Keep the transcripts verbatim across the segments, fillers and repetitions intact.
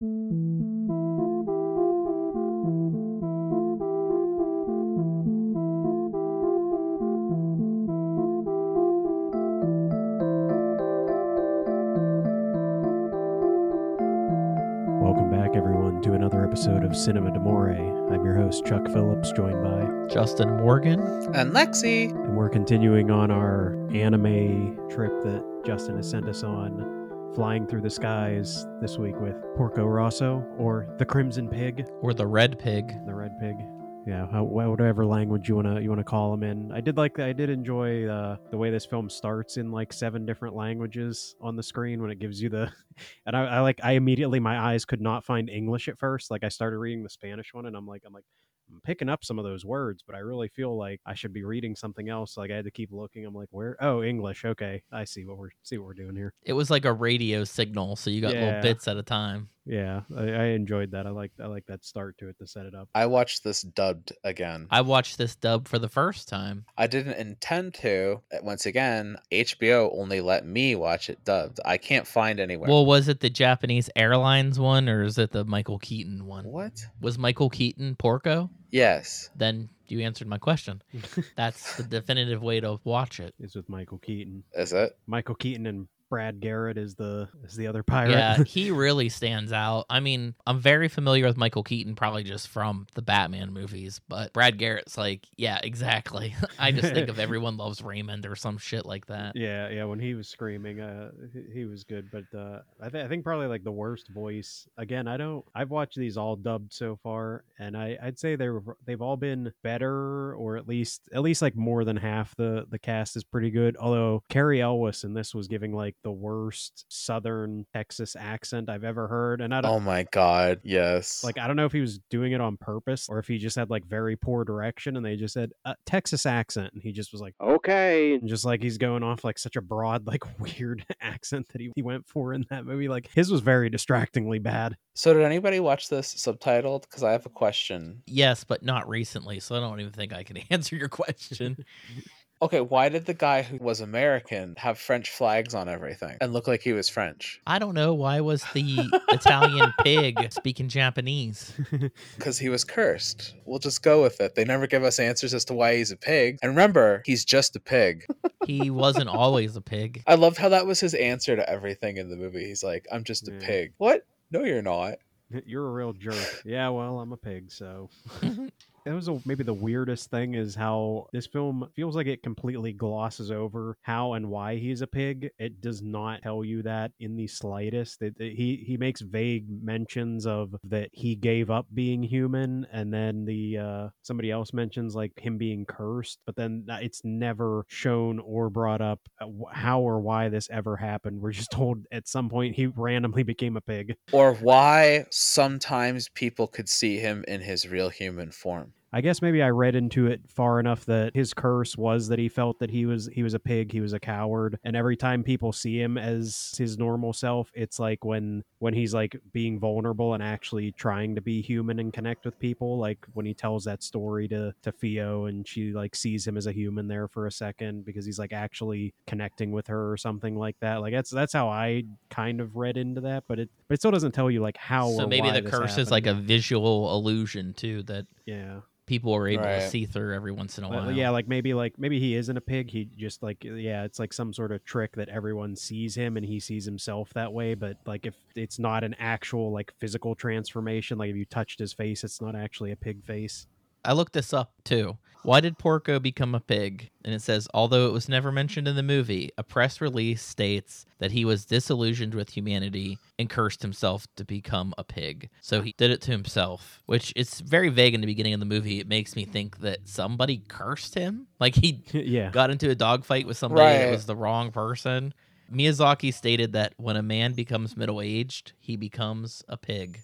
Welcome back, everyone, to another episode of Cinema D'Amore. I'm your host, Chuck Phillips, joined by Justin Morgan and Lexi. And we're continuing on our anime trip that Justin has sent us on. Flying through the skies this week with Porco Rosso, or the Crimson Pig, or the Red Pig, the Red Pig. Yeah, how, whatever language you wanna you wanna call them in. I did like I did enjoy uh, the way this film starts in like seven different languages on the screen when it gives you the. And I, I like I immediately my eyes could not find English at first. Like I started reading the Spanish one, and I'm like I'm like. I'm picking up some of those words, but I really feel like I should be reading something else. Like I had to keep looking. I'm like, where? Oh, English. Okay, I see what we're see what we're doing here. It was like a radio signal, so you got yeah. little bits at a time. Yeah, I, I enjoyed that. I like I like that start to it to set it up. I watched this dubbed again. I watched this dub for the first time. I didn't intend to. Once again, H B O only let me watch it dubbed. I can't find anywhere. Well, was it the Japanese Airlines one, or is it the Michael Keaton one? What? Was Michael Keaton Porco? Yes. Then you answered my question. That's the definitive way to watch it. It's with Michael Keaton. Is it? Michael Keaton and Brad Garrett is the is the other pirate. Yeah, he really stands out. I mean, I'm very familiar with Michael Keaton, probably just from the Batman movies, but Brad Garrett's like, yeah, exactly. I just think of Everyone Loves Raymond or some shit like that. Yeah, yeah. When he was screaming, uh, he, he was good, but uh, I, th- I think probably like the worst voice. Again, I don't. I've watched these all dubbed so far, and I, I'd say they were they've all been better, or at least at least like more than half the the cast is pretty good. Although Carrie Elwes in this was giving like the worst Southern Texas accent I've ever heard, and I don't, oh my god, yes! Like I don't know if he was doing it on purpose or if he just had like very poor direction, and they just said uh, Texas accent, and he just was like, okay, and just like he's going off like such a broad, like weird accent that he, he went for in that movie. Like his was very distractingly bad. So did anybody watch this subtitled? Because I have a question. Yes, but not recently, so I don't even think I can answer your question. Okay, why did the guy who was American have French flags on everything and look like he was French? I don't know. Why was the Italian pig speaking Japanese? Because he was cursed. We'll just go with it. They never give us answers as to why he's a pig. And remember, he's just a pig. He wasn't always a pig. I loved how that was his answer to everything in the movie. He's like, I'm just yeah. a pig. What? No, you're not. You're a real jerk. Yeah, well, I'm a pig, so... That was a, maybe the weirdest thing is how this film feels like it completely glosses over how and why he's a pig. It does not tell you that in the slightest. It, it, he he makes vague mentions of that he gave up being human, and then the uh, somebody else mentions like him being cursed, but then it's never shown or brought up how or why this ever happened. We're just told at some point he randomly became a pig, or why sometimes people could see him in his real human form. I guess maybe I read into it far enough that his curse was that he felt that he was he was a pig, he was a coward, and every time people see him as his normal self, it's like when when he's like being vulnerable and actually trying to be human and connect with people, like when he tells that story to to Theo and she like sees him as a human there for a second because he's like actually connecting with her or something like that. Like that's that's how I kind of read into that, but it but it still doesn't tell you like how. So or maybe why the curse happened. Is like a visual illusion too that. Yeah. People are able right. to see through every once in a while. Yeah, like maybe like maybe he isn't a pig. He just like, yeah, it's like some sort of trick that everyone sees him and he sees himself that way. But like if it's not an actual like physical transformation, like if you touched his face, it's not actually a pig face. I looked this up too. Why did Porco become a pig? And it says, although it was never mentioned in the movie, a press release states that he was disillusioned with humanity and cursed himself to become a pig. So he did it to himself, which it's very vague in the beginning of the movie. It makes me think that somebody cursed him. Like he yeah. got into a dogfight with somebody right. that was the wrong person. Miyazaki stated that when a man becomes middle-aged, he becomes a pig.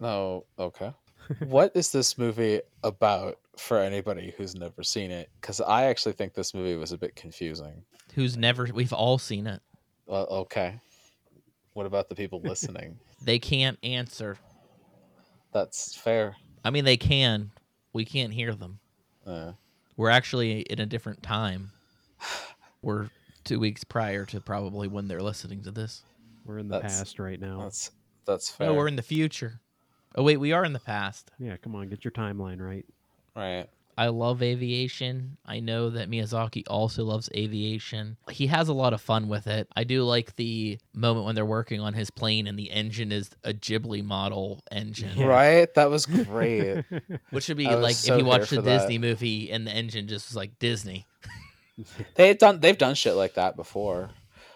Oh, okay. What is this movie about for anybody who's never seen it? Because I actually think this movie was a bit confusing. Who's never? We've all seen it. Well, okay. What about the people listening? They can't answer. That's fair. I mean, they can. We can't hear them. Uh, We're actually in a different time. We're two weeks prior to probably when they're listening to this. We're in the past right now. That's That's fair. No, we're in the future. Oh, wait, we are in the past. Yeah, come on, get your timeline right. Right. I love aviation. I know that Miyazaki also loves aviation. He has a lot of fun with it. I do like the moment when they're working on his plane and the engine is a Ghibli model engine. Yeah. Right? That was great. Which would be I like so if you watched a Disney that. movie and the engine just was like Disney. They've done they've done shit like that before.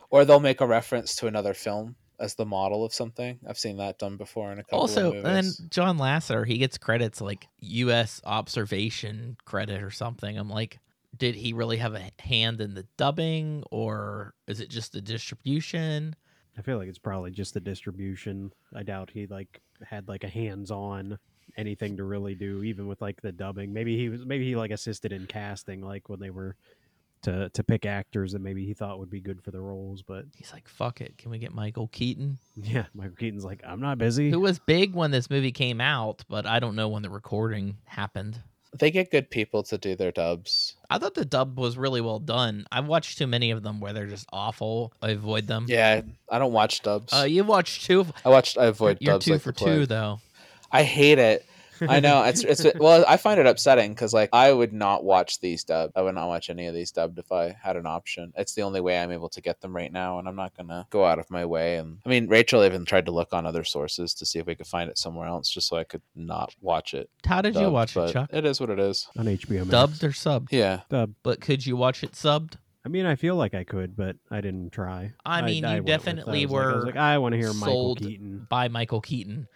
Or they'll make a reference to another film as the model of something. I've seen that done before in a couple also, of movies. Also, and then John Lasseter, he gets credits like U S observation credit or something. I'm like, did he really have a hand in the dubbing, or is it just the distribution? I feel like it's probably just the distribution. I doubt he like had like a hands-on anything to really do, even with like the dubbing. Maybe he was maybe he like assisted in casting, like when they were to to pick actors that maybe he thought would be good for the roles, but he's like, fuck it, can we get Michael Keaton? Yeah, Michael Keaton's like, I'm not busy. Who was big when this movie came out, but I don't know when the recording happened. They get good people to do their dubs. I thought the dub was really well done. I've watched too many of them where they're just awful. I avoid them. Yeah, I don't watch dubs. Uh, you watch two. Of... I watched, I avoid You're dubs. You're two like for two, though. I hate it. I know it's it's well. I find it upsetting because like I would not watch these dubbed. I would not watch any of these dubbed if I had an option. It's the only way I'm able to get them right now, and I'm not gonna go out of my way. And I mean, Rachel even tried to look on other sources to see if we could find it somewhere else, just so I could not watch it. How did dubbed, you watch it, Chuck? It is what it is on H B O Max. Dubbed or subbed? Yeah, dubbed. But could you watch it subbed? I mean, I feel like I could, but I didn't try. I mean, I, you I definitely were. Like, I was like, I want to hear Michael Keaton by Michael Keaton.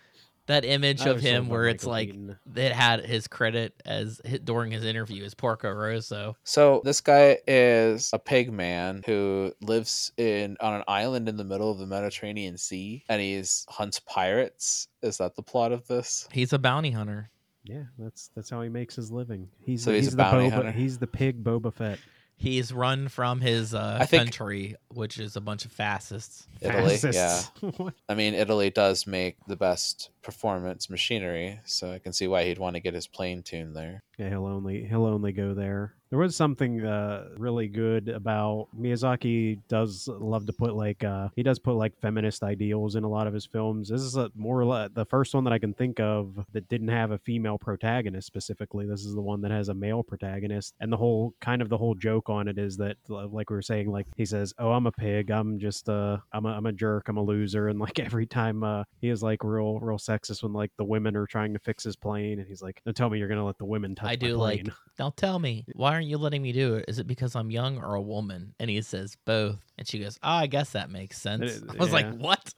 That image of him where it's like it had his credit as during his interview as Porco Rosso. So this guy is a pig man who lives in on an island in the middle of the Mediterranean Sea, and he hunts pirates. Is that the plot of this? He's a bounty hunter. Yeah, that's that's how he makes his living. He's so he's, he's a the bounty Boba, hunter. He's the pig Boba Fett. He's run from his uh, country, which is a bunch of fascists. Italy, fascists. Yeah. I mean, Italy does make the best performance machinery, so I can see why he'd want to get his plane tuned there. Yeah, he'll only he'll only go there. There was something uh, really good about Miyazaki. Does love to put like uh, he does put like feminist ideals in a lot of his films. This is a, more or less the first one that I can think of that didn't have a female protagonist specifically. This is the one that has a male protagonist, and the whole kind of the whole joke on it is that like we were saying, like he says, "Oh, I'm a pig. I'm just uh, I'm a I'm a jerk. I'm a loser." And like every time uh, he is like real real sexist when like the women are trying to fix his plane, and he's like, "Don't tell me you're gonna let the women touch my plane." I do like, "Don't tell me why." Aren't you letting me do it? Is it because I'm young or a woman? And he says both, and she goes, "Oh, I guess that makes sense." I was yeah. like, "What?"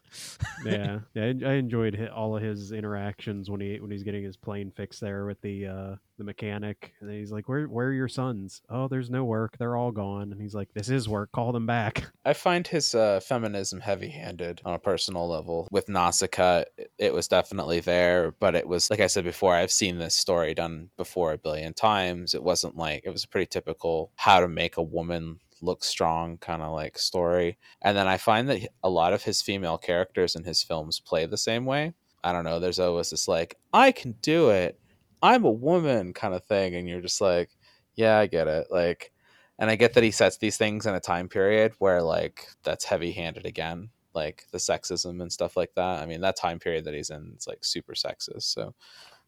yeah, yeah. I enjoyed all of his interactions when he when he's getting his plane fixed there with the uh, the mechanic, and he's like, "Where where are your sons? Oh, there's no work. They're all gone." And he's like, "This is work. Call them back." I find his uh, feminism heavy-handed on a personal level. With Nausicaä, it was definitely there, but it was like I said before. I've seen this story done before a billion times. It wasn't like it was. Pretty typical how to make a woman look strong kind of like story. And then I find that a lot of his female characters in his films play the same way. I don't know, there's always this like, I can do it, I'm a woman kind of thing, and you're just like, yeah, I get it. Like, and I get that he sets these things in a time period where like that's heavy-handed again, like the sexism and stuff like that. I mean, that time period that he's in, it's like super sexist. So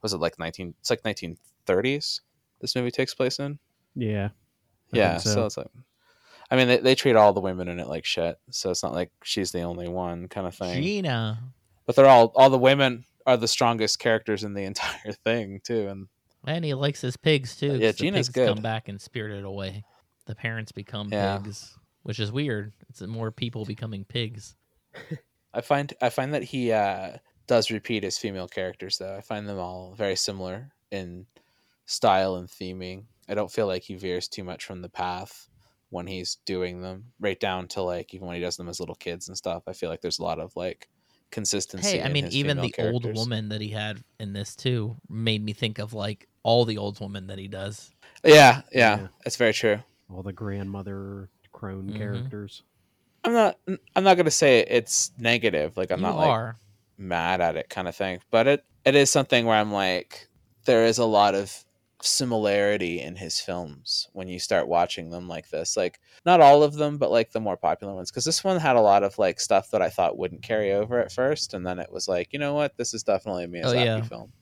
was it like nineteen it's like nineteen thirties this movie takes place in? Yeah. I yeah. So. so it's like, I mean, they, they treat all the women in it like shit. So it's not like she's the only one kind of thing. Gina. But they're all, all the women are the strongest characters in the entire thing too. And, and he likes his pigs too. Yeah. Gina's good. Come back and Spirited Away. The parents become yeah. pigs, which is weird. It's more people becoming pigs. I find, I find that he uh, does repeat his female characters though. I find them all very similar in style and theming. I don't feel like he veers too much from the path when he's doing them, right down to like even when he does them as little kids and stuff. I feel like there's a lot of like consistency. Hey, I mean, even the old woman that he had in this too made me think of like all the old women that he does. Yeah, yeah, yeah. That's very true. All the grandmother crone mm-hmm. characters. I'm not. I'm not gonna say it's negative. Like I'm you not are. like mad at it, kind of thing. But it it is something where I'm like, there is a lot of similarity in his films when you start watching them like this. Like, not all of them, but like the more popular ones, because this one had a lot of like stuff that I thought wouldn't carry over at first, and then it was like, you know what, this is definitely a Miyazaki oh, yeah. film.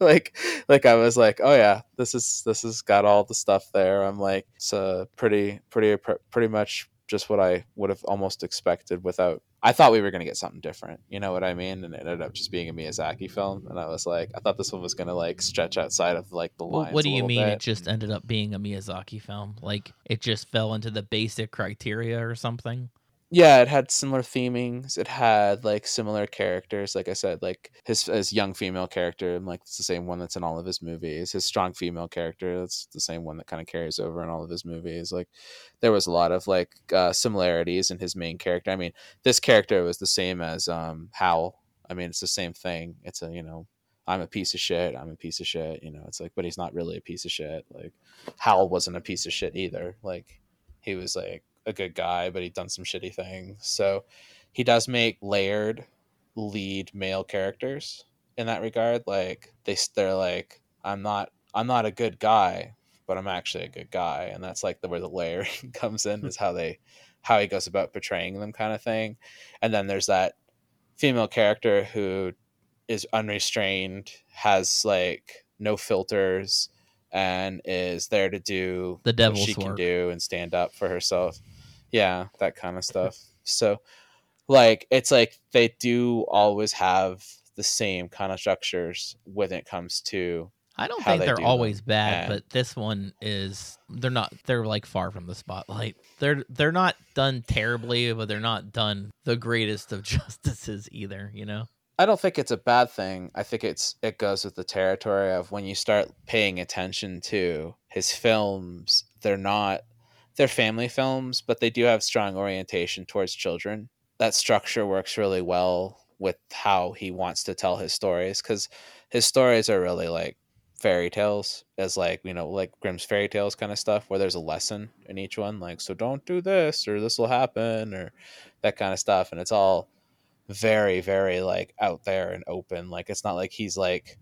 like like I was like, oh yeah, this is this has got all the stuff there. I'm like, it's a pretty pretty pretty much just what I would have almost expected. Without, I thought we were going to get something different, you know what I mean? And it ended up just being a Miyazaki film. And I was like, I thought this one was going to like stretch outside of like the lines. What do you mean bit. It just ended up being a Miyazaki film? Like, it just fell into the basic criteria or something? Yeah, it had similar themings. It had like similar characters. Like I said, like his, his young female character, I'm like, it's the same one that's in all of his movies. His strong female character, that's the same one that kind of carries over in all of his movies. Like, there was a lot of like uh, similarities in his main character. I mean, this character was the same as um, Howl. I mean, it's the same thing. It's a, you know, I'm a piece of shit. I'm a piece of shit. You know, it's like, but he's not really a piece of shit. Like, Howl wasn't a piece of shit either. Like, he was like a good guy, but he'd done some shitty things. So he does make layered lead male characters in that regard. Like, they they're like, I'm not I'm not a good guy, but I'm actually a good guy. And that's like the where the layering comes in, is how they how he goes about portraying them, kind of thing. And then there's that female character who is unrestrained, has like no filters, and is there to do the devil's what she can work. do and stand up for herself. Yeah, that kind of stuff. So, like, it's like they do always have the same kind of structures when it comes to. I don't how think they they're do always them. bad, and, but this one is. They're not. They're like far from the spotlight. They're they're not done terribly, but they're not done the greatest of justices either. You know. I don't think it's a bad thing. I think it's it goes with the territory of when you start paying attention to his films, they're not they're family films, but they do have strong orientation towards children. That structure works really well with how he wants to tell his stories, because his stories are really like fairy tales, as like, you know, like Grimm's fairy tales kind of stuff, where there's a lesson in each one, like, so don't do this or this will happen or that kind of stuff. And it's all very very like out there and open. Like, it's not like he's like,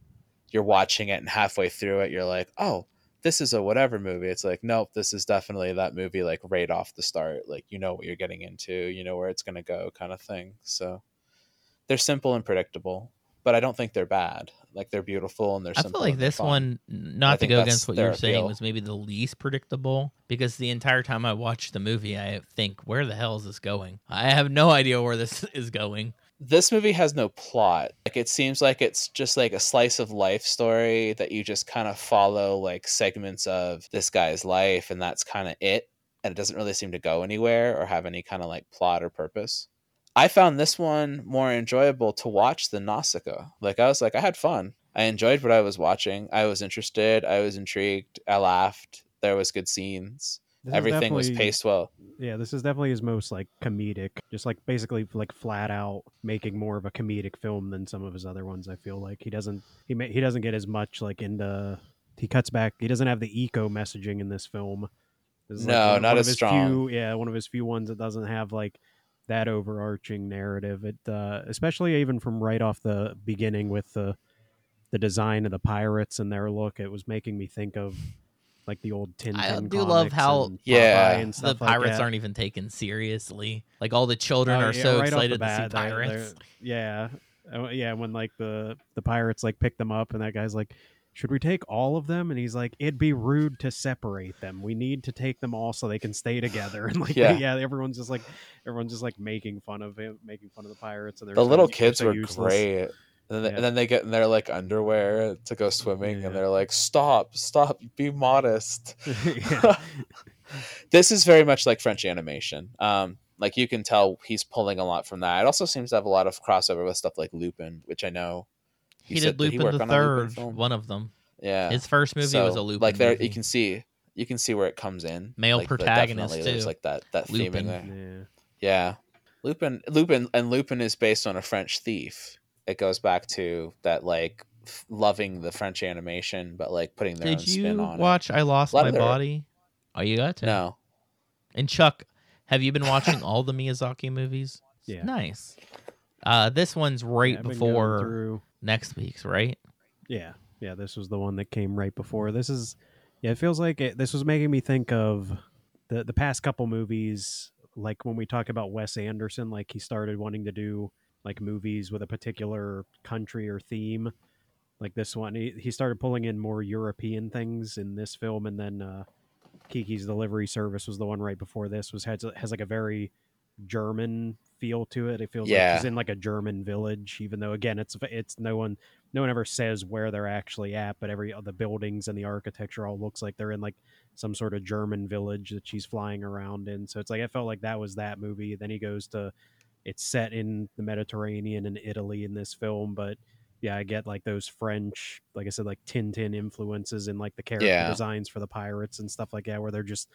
you're watching it and halfway through it you're like, oh, this is a whatever movie. It's like, nope, this is definitely that movie, like right off the start. Like, you know what you're getting into, you know where it's gonna go, kind of thing. So they're simple and predictable, but I don't think they're bad. Like, they're beautiful and they're simple. I feel like this one, not to go against what you're saying, was maybe the least predictable, because the entire time I watched the movie, I think, where the hell is this going? I have no idea where this is going. This movie has no plot. Like, it seems like it's just like a slice of life story that you just kind of follow like segments of this guy's life, and that's kind of it. And it doesn't really seem to go anywhere or have any kind of like plot or purpose. I found this one more enjoyable to watch than Nausicaä. Like, I was like, I had fun. I enjoyed what I was watching. I was interested. I was intrigued. I laughed. There was good scenes. This Everything was paced well. Yeah, this is definitely his most like comedic, just like basically like flat out making more of a comedic film than some of his other ones. I feel like he doesn't he may, he doesn't get as much like into he cuts back. He doesn't have the eco messaging in this film. This no, like one, not one as strong. Few, yeah, one of his few ones that doesn't have like that overarching narrative. It uh, especially even from right off the beginning with the the design of the pirates and their look, it was making me think of like the old Tintin. I do love how yeah and the pirates like aren't even taken seriously. Like, all the children oh, are yeah, so right excited bat, to see pirates. They're, they're, yeah, uh, yeah. When like the the pirates like pick them up and that guy's like, should we take all of them? And he's like, it'd be rude to separate them. We need to take them all so they can stay together. And like, yeah, yeah everyone's just like, everyone's just like making fun of him, making fun of the pirates. And the little kids were great. And then, yeah. and then they get in their like underwear to go swimming, yeah. and they're like, stop, stop, be modest. This is very much like French animation. Um, like, you can tell he's pulling a lot from that. It also seems to have a lot of crossover with stuff like Lupin, which I know. He, he did Lupin the Third, one of them. Yeah, his first movie so, was a Lupin. Like there, movie. you can see, you can see where it comes in. Male like, protagonist too. There's like that that Lupin. theme in there. Yeah. yeah, Lupin, Lupin, and Lupin is based on a French thief. It goes back to that, like f- loving the French animation, but like putting their did own spin on watch it. Did you watch I Lost My their... Body? Oh, you got to no. And Chuck, have you been watching all the Miyazaki movies? Yeah, nice. Uh, this one's right yeah, before. Next week's, right? Yeah. Yeah, this was the one that came right before. This is, yeah, it feels like it, this was making me think of the the past couple movies, like when we talk about Wes Anderson, like he started wanting to do like movies with a particular country or theme. Like this one, he, he started pulling in more European things in this film, and then uh, Kiki's Delivery Service was the one right before this. Was has, has like a very German feel to it. It feels yeah. like he's in like a German village, even though again it's it's no one no one ever says where they're actually at, but every the buildings and the architecture all looks like they're in like some sort of German village that she's flying around in. So it's like I felt like that was that movie. Then he goes to it's set in the Mediterranean and Italy in this film, but yeah, I get like those French, like I said, like Tintin influences and like the character yeah. designs for the pirates and stuff like that, where they're just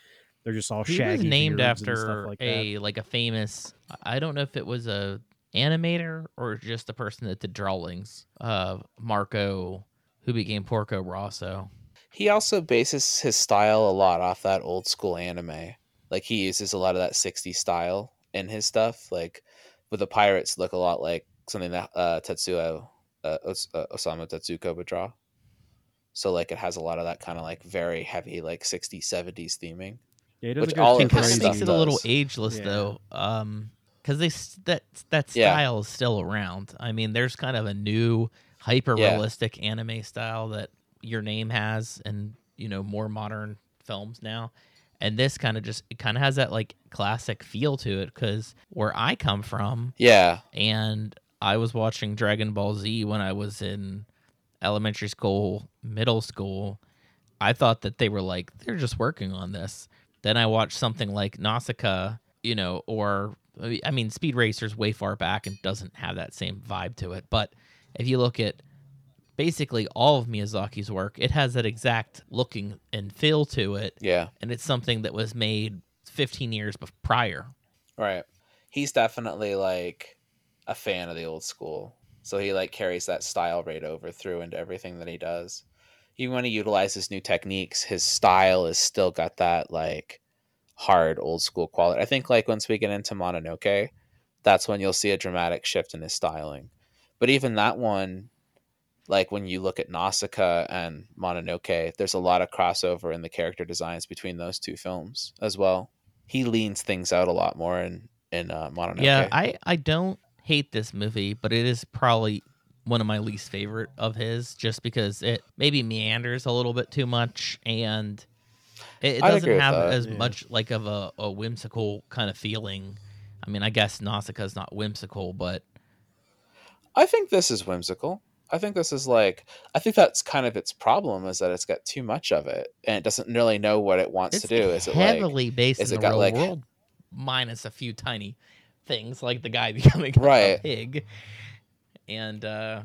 They're just all he shaggy. He was named after like a that. like a famous. I don't know if it was a animator or just the person that did drawings of Marco, who became Porco Rosso. He also bases his style a lot off that old school anime. Like he uses a lot of that sixties style in his stuff. Like, but the pirates look a lot like something that uh, Tetsuo uh, Os- uh, Osamu Tezuka would draw. So like it has a lot of that kind of like very heavy like sixties seventies theming. Yeah, it Which all it kind of makes it a little ageless, yeah. though, because um, they that that style yeah. is still around. I mean, there's kind of a new hyper-realistic yeah. anime style that Your Name has, and you know, more modern films now. And this kind of just it kind of has that like classic feel to it, because where I come from, yeah, and I was watching Dragon Ball Z when I was in elementary school, middle school. I thought that they were like they're just working on this. Then I watched something like Nausicaä, you know, or, I mean, Speed Racer's way far back and doesn't have that same vibe to it. But if you look at basically all of Miyazaki's work, it has that exact looking and feel to it. Yeah. And it's something that was made fifteen years prior. Right. He's definitely, like, a fan of the old school. So he, like, carries that style right over through into everything that he does. Even when he utilizes new techniques, his style is still got that like hard old school quality. I think like once we get into Mononoke, that's when you'll see a dramatic shift in his styling. But even that one, like when you look at Nausicaä and Mononoke, there's a lot of crossover in the character designs between those two films as well. He leans things out a lot more in, in uh, Mononoke. Yeah, I, I don't hate this movie, but it is probably one of my least favorite of his, just because it maybe meanders a little bit too much, and it, it doesn't have as yeah. much like of a, a whimsical kind of feeling. I mean, I guess Nausicaä's not whimsical, but I think this is whimsical. I think this is like, I think that's kind of its problem, is that it's got too much of it and it doesn't really know what it wants it's to do. Is it heavily like, based in the real like, world, minus a few tiny things like the guy becoming right. a pig. And uh,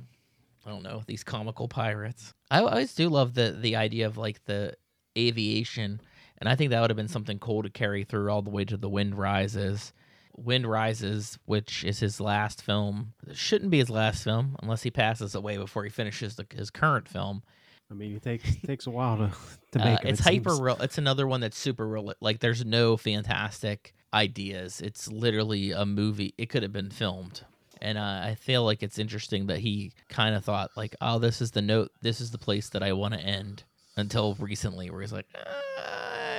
I don't know, these comical pirates. I always do love the the idea of like the aviation, and I think that would have been something cool to carry through all the way to The Wind Rises. Wind Rises, which is his last film, it shouldn't be his last film unless he passes away before he finishes the, his current film. I mean, it takes it takes a while to to make uh, it. It's hyper real. It's another one that's super real. Like, there's no fantastic ideas. It's literally a movie. It could have been filmed. And uh, I feel like it's interesting that he kind of thought, like, oh, this is the note, this is the place that I want to end, until recently, where he's like, uh,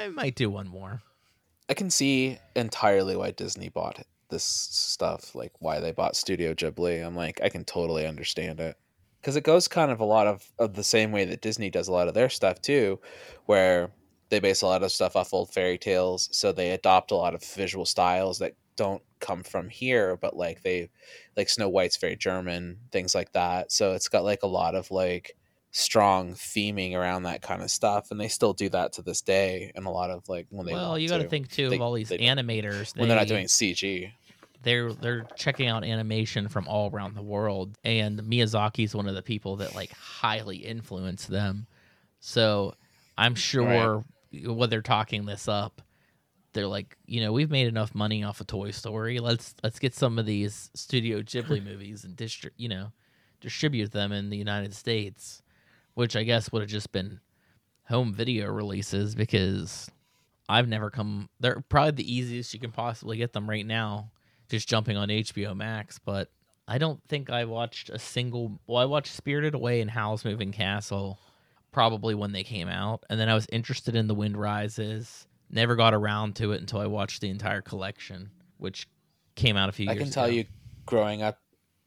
I might do one more. I can see entirely why Disney bought this stuff, like why they bought Studio Ghibli. I'm like, I can totally understand it. Because it goes kind of a lot of, of the same way that Disney does a lot of their stuff, too, where they base a lot of stuff off old fairy tales, so they adopt a lot of visual styles that don't come from here, but like they like Snow White's very German, things like that. So it's got like a lot of like strong theming around that kind of stuff, and they still do that to this day. And a lot of like when they well you got to think too they, of all these they, animators when they, they're not doing C G, they're they're checking out animation from all around the world, and Miyazaki's one of the people that like highly influence them. So I'm sure right. when they're talking this up, they're like, you know, we've made enough money off of Toy Story. Let's let's get some of these Studio Ghibli movies and distri- you know, distribute them in the United States, which I guess would have just been home video releases, because I've never come. They're probably the easiest you can possibly get them right now, just jumping on H B O Max. But I don't think I watched a single... Well, I watched Spirited Away and Howl's Moving Castle probably when they came out. And then I was interested in The Wind Rises. Never got around to it until I watched the entire collection, which came out a few years ago. I can tell you, growing up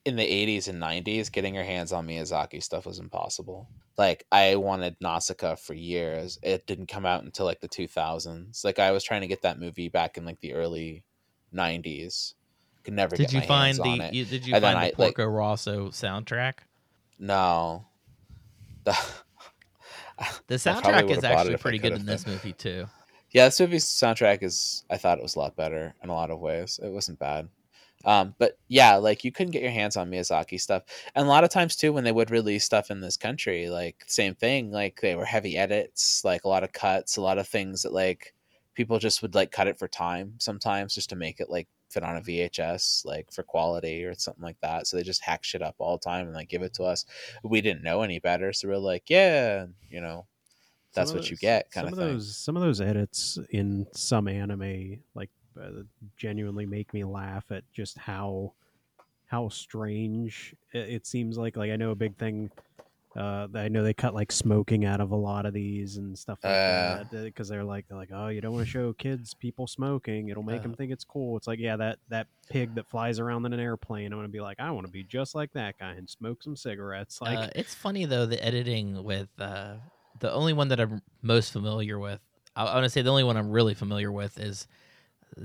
in the eighties and nineties, getting your hands on Miyazaki stuff was impossible. Like, I wanted Nausicaä for years. It didn't come out until, like, the two thousands. Like, I was trying to get that movie back in, like, the early nineties. Could never did get you my find hands the, on it. You, did you and find the I, Porco like, Rosso soundtrack? No. The, the soundtrack is actually pretty good in this movie, too. Yeah, this movie's soundtrack is, I thought it was a lot better in a lot of ways. It wasn't bad. Um, but yeah, like you couldn't get your hands on Miyazaki stuff. And a lot of times too, when they would release stuff in this country, like same thing, like they were heavy edits, like a lot of cuts, a lot of things that like people just would like cut it for time sometimes just to make it like fit on a V H S, like for quality or something like that. So they just hack shit up all the time and like give it to us. We didn't know any better. So we're like, yeah, you know, that's some what those, you get kind of, of thing. Those, some of those edits in some anime, like, Uh, genuinely make me laugh at just how how strange it, it seems like like I know a big thing uh I know they cut like smoking out of a lot of these and stuff like uh, that because they're like they're like oh, you don't want to show kids people smoking, it'll make uh, them think it's cool. It's like, yeah, that that pig that flies around in an airplane, I'm gonna be like, I want to be just like that guy and smoke some cigarettes. Like uh, it's funny though, the editing with uh the only one that I'm most familiar with, I, I want to say the only one I'm really familiar with is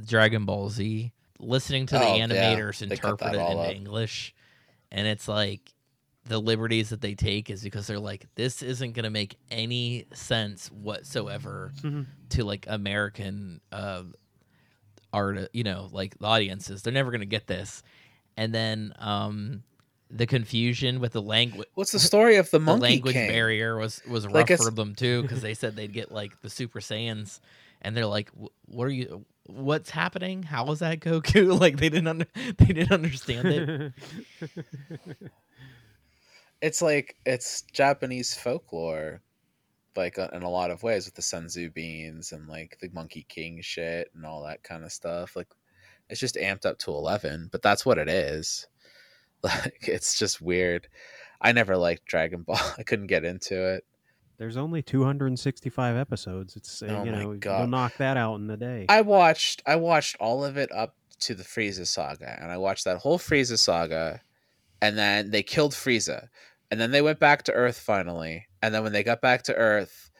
Dragon Ball Z. Listening to the oh, animators yeah. interpret it into up. English, and it's like the liberties that they take is because they're like, this isn't going to make any sense whatsoever mm-hmm. to like American uh, art, you know, like the audiences. They're never going to get this. And then um, the confusion with the language. What's the story of the monkey? The language King? barrier was was rough like for them too, because they said they'd get like the Super Saiyans, and they're like, what are you? What's happening? How is that Goku? Like they didn't under, they didn't understand it. It's like it's Japanese folklore, like in a lot of ways, with the senzu beans and like the Monkey King shit and all that kind of stuff. Like it's just amped up to eleven, but that's what it is. Like it's just weird. I never liked Dragon Ball. I couldn't get into it. There's only two hundred sixty-five episodes. It's uh, oh you know, you'll knock that out in a day. I watched I watched all of it up to the Frieza saga, and I watched that whole Frieza saga, and then they killed Frieza, and then they went back to Earth finally, and then when they got back to Earth,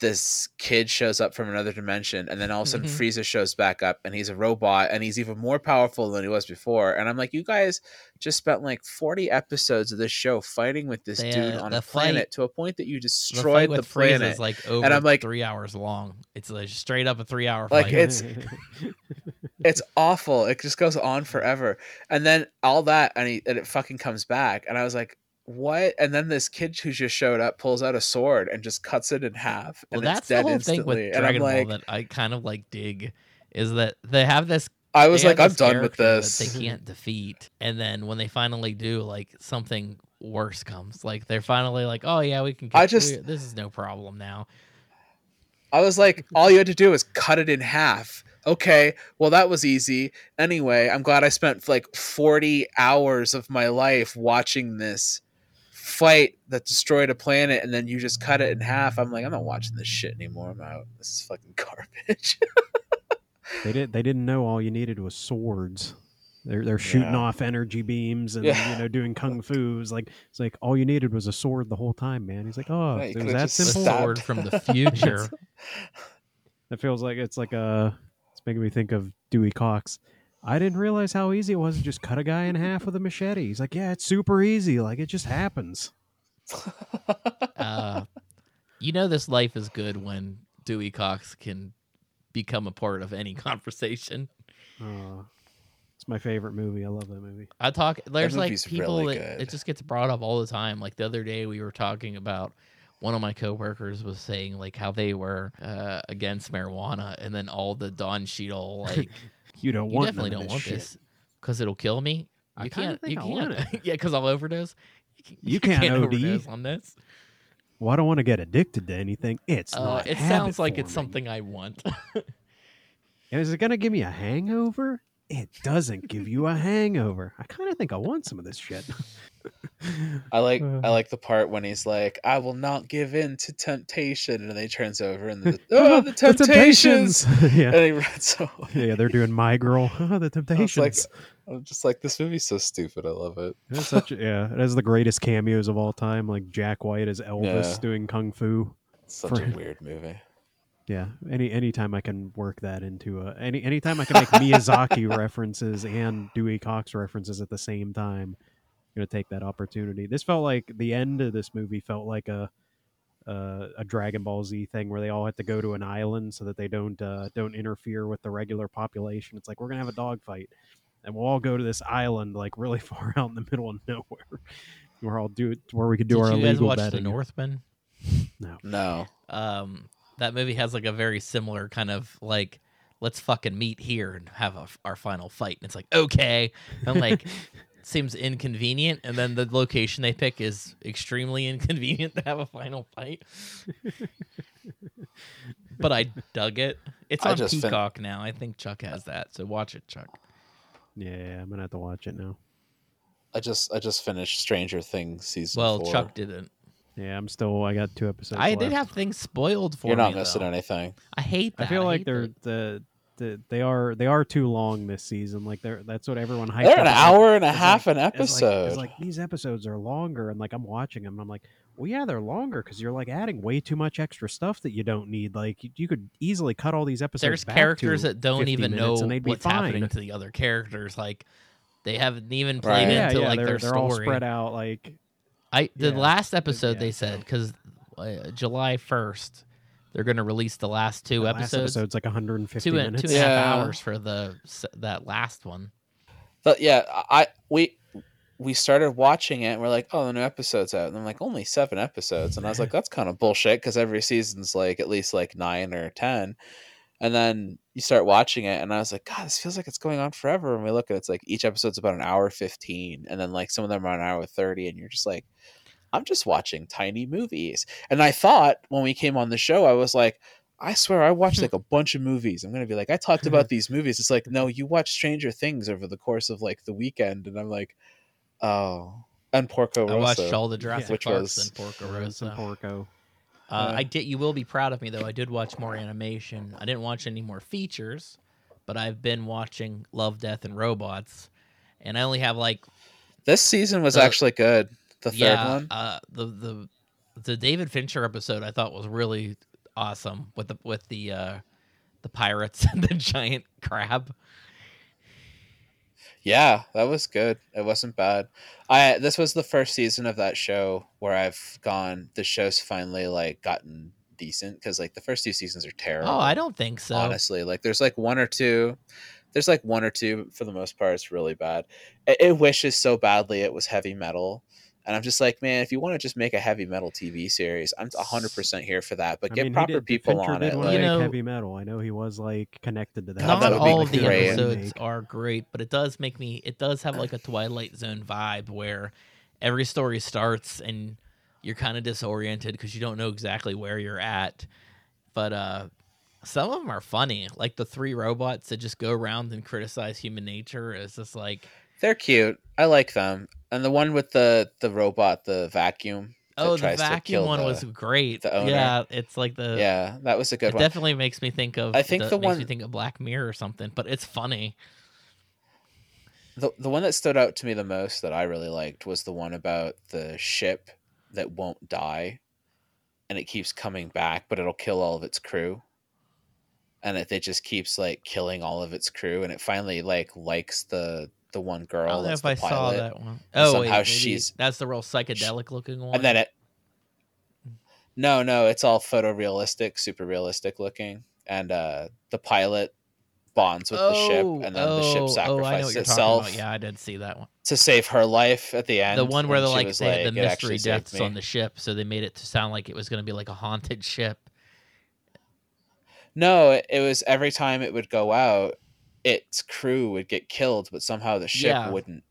this kid shows up from another dimension, and then all of a sudden mm-hmm. Frieza shows back up, and he's a robot, and he's even more powerful than he was before, and I'm like, you guys just spent like forty episodes of this show fighting with this they, dude uh, on a fight, planet to a point that you destroyed the, the planet. Is like over and I'm like, three hours long. It's like straight up a three-hour fight. Like it's it's awful. It just goes on forever, and then all that, and, he, and it fucking comes back, and I was like, what? And then this kid who just showed up pulls out a sword and just cuts it in half, and well, that's it's dead the whole instantly. Thing with Dragon Ball like, that I kind of like dig is that they have this. I was like, I'm done with this. That they can't defeat, and then when they finally do, like something worse comes. Like they're finally like, oh yeah, we can. Get I just through. This is no problem now. I was like, all you had to do is cut it in half. Okay, well that was easy. Anyway, I'm glad I spent like forty hours of my life watching this fight that destroyed a planet, and then you just cut it in half. I'm like, I'm not watching this shit anymore. I'm out. This is fucking garbage. They did. They didn't know all you needed was swords. They're they're shooting yeah. off energy beams and yeah. you know doing kung fu. It was like it's like all you needed was a sword the whole time, man. He's like, oh, yeah, it was that simple. Sword from the future. It feels like it's like a. It's making me think of Dewey Cox. I didn't realize how easy it was to just cut a guy in half with a machete. He's like, yeah, it's super easy. Like, it just happens. Uh, you know this life is good when Dewey Cox can become a part of any conversation. Uh, it's my favorite movie. I love that movie. I talk. There's like people really that it just gets brought up all the time. Like the other day we were talking about one of my coworkers was saying like how they were uh, against marijuana, and then all the Don Cheadle like... You don't you want definitely don't this want shit. This because it'll kill me. You I can't. Think you I can't. Want it. Yeah, because I'll overdose. You, can, you, you can't, can't overdose on this. Well, I don't want to get addicted to anything. It's uh, not. It sounds like it's me. Something I want. Is it going to give me a hangover? it doesn't give you a hangover. I kind of think I want some of this shit. I like uh, I like the part when he's like, I will not give in to temptation, and then he turns over and the, oh, the Temptations. The Temptations. Yeah. And he runs away. Yeah, they're doing My Girl. Oh, the Temptations. I was like, I'm just like, this movie's so stupid. I love it. It's such a, yeah, it has the greatest cameos of all time, like Jack White as Elvis yeah. doing Kung Fu. It's such for... a weird movie. Yeah, any anytime I can work that into a any anytime I can make Miyazaki references and Dewey Cox references at the same time, I'm gonna take that opportunity. This felt like the end of this movie felt like a uh, a Dragon Ball Z thing where they all had to go to an island so that they don't uh, don't interfere with the regular population. It's like, we're gonna have a dogfight, and we'll all go to this island like really far out in the middle of nowhere, where I'll do it where we could do Did our you guys illegal watch betting. The Northman? No, no. Um. That movie has like a very similar kind of like, let's fucking meet here and have a, our final fight. And it's like, okay. And like, it seems inconvenient. And then the location they pick is extremely inconvenient to have a final fight. But I dug it. It's on Peacock fin- now. I think Chuck has that. So watch it, Chuck. Yeah, I'm going to have to watch it now. I just I just finished Stranger Things season well, four. Well, Chuck didn't. Yeah, I'm still. I got two episodes. I left. did have things spoiled for me. You're not me, missing though. anything. I hate that. I feel I like they're the, the they are they are too long this season. Like they're that's what everyone hyped. They're an hour like, and a half like, an episode. It's like, it's like these episodes are longer, and like I'm watching them, and I'm like, well, yeah, they're longer because you're like adding way too much extra stuff that you don't need. Like you, you could easily cut all these episodes. There's back characters to that don't even know what's fine. happening to the other characters. Like they haven't even played right. into yeah, yeah, like they're, their they're story. They're all spread out. Like. I the yeah, last episode yeah, they said because uh, July first they're going to release the last two the episodes. Last episode's like one hundred fifty two and, minutes, two and a yeah. half hours for the that last one. But yeah, I we we started watching it and we're like, oh, the new episode's out, and I'm like, only seven episodes, and I was like, that's kind of bullshit because every season's like at least like nine or ten. And then you start watching it, and I was like, God, this feels like it's going on forever. And we look at it, it's like each episode's about an hour fifteen, and then like some of them are an hour thirty, and you're just like, I'm just watching tiny movies. And I thought when we came on the show, I was like, I swear I watched like a bunch of movies. I'm gonna be like, I talked about these movies. It's like, no, you watch Stranger Things over the course of like the weekend, and I'm like, oh, and Porco Rosso. I watched all the Jurassic which Parks was, and Porco Rosso. And Porco. Uh, I did. You will be proud of me, though. I did watch more animation. I didn't watch any more features, but I've been watching Love, Death, and Robots, and I only have like. This season was the, actually good. The third yeah, one. Uh, the the the David Fincher episode I thought was really awesome with the with the uh, the pirates and the giant crab. Yeah, that was good. It wasn't bad. I this was the first season of that show where I've gone. The show's finally like gotten decent because like the first two seasons are terrible. Oh, I don't think so. Honestly, like there's like one or two. There's like one or two but for the most part. It's really bad. It, it wishes so badly it was Heavy Metal. And I'm just like, man, if you want to just make a Heavy Metal T V series, I'm one hundred percent here for that. But I get mean, proper did, people Fincher on it. Like, you know, Heavy Metal. I know he was like connected to that. Not that all of the episodes are great, but it does make me. It does have like a Twilight Zone vibe where every story starts and you're kind of disoriented because you don't know exactly where you're at. But uh, some of them are funny, like the three robots that just go around and criticize human nature. Is just like they're cute. I like them. And the one with the, the robot, the vacuum. Oh, the vacuum one the, was great. Yeah, it's like the yeah, that was a good it one. It definitely makes me think of. I think the, the one makes me think of Black Mirror or something, but it's funny. The the one that stood out to me the most that I really liked was the one about the ship that won't die, and it keeps coming back, but it'll kill all of its crew. And it, it just keeps like killing all of its crew, and it finally like likes the. The one girl. I don't know if I pilot. saw that one. Oh, wait, she's that's the real psychedelic she, looking one. And then it. No, no, it's all photorealistic, super realistic looking, and uh, the pilot bonds with oh, the ship, and then oh, the ship sacrifices oh, itself. Yeah, I did see that one to save her life at the end. The one where the like they like, had the mystery deaths on the ship, so they made it to sound like it was going to be like a haunted ship. No, it, it was every time it would go out. Its crew would get killed, but somehow the ship yeah. wouldn't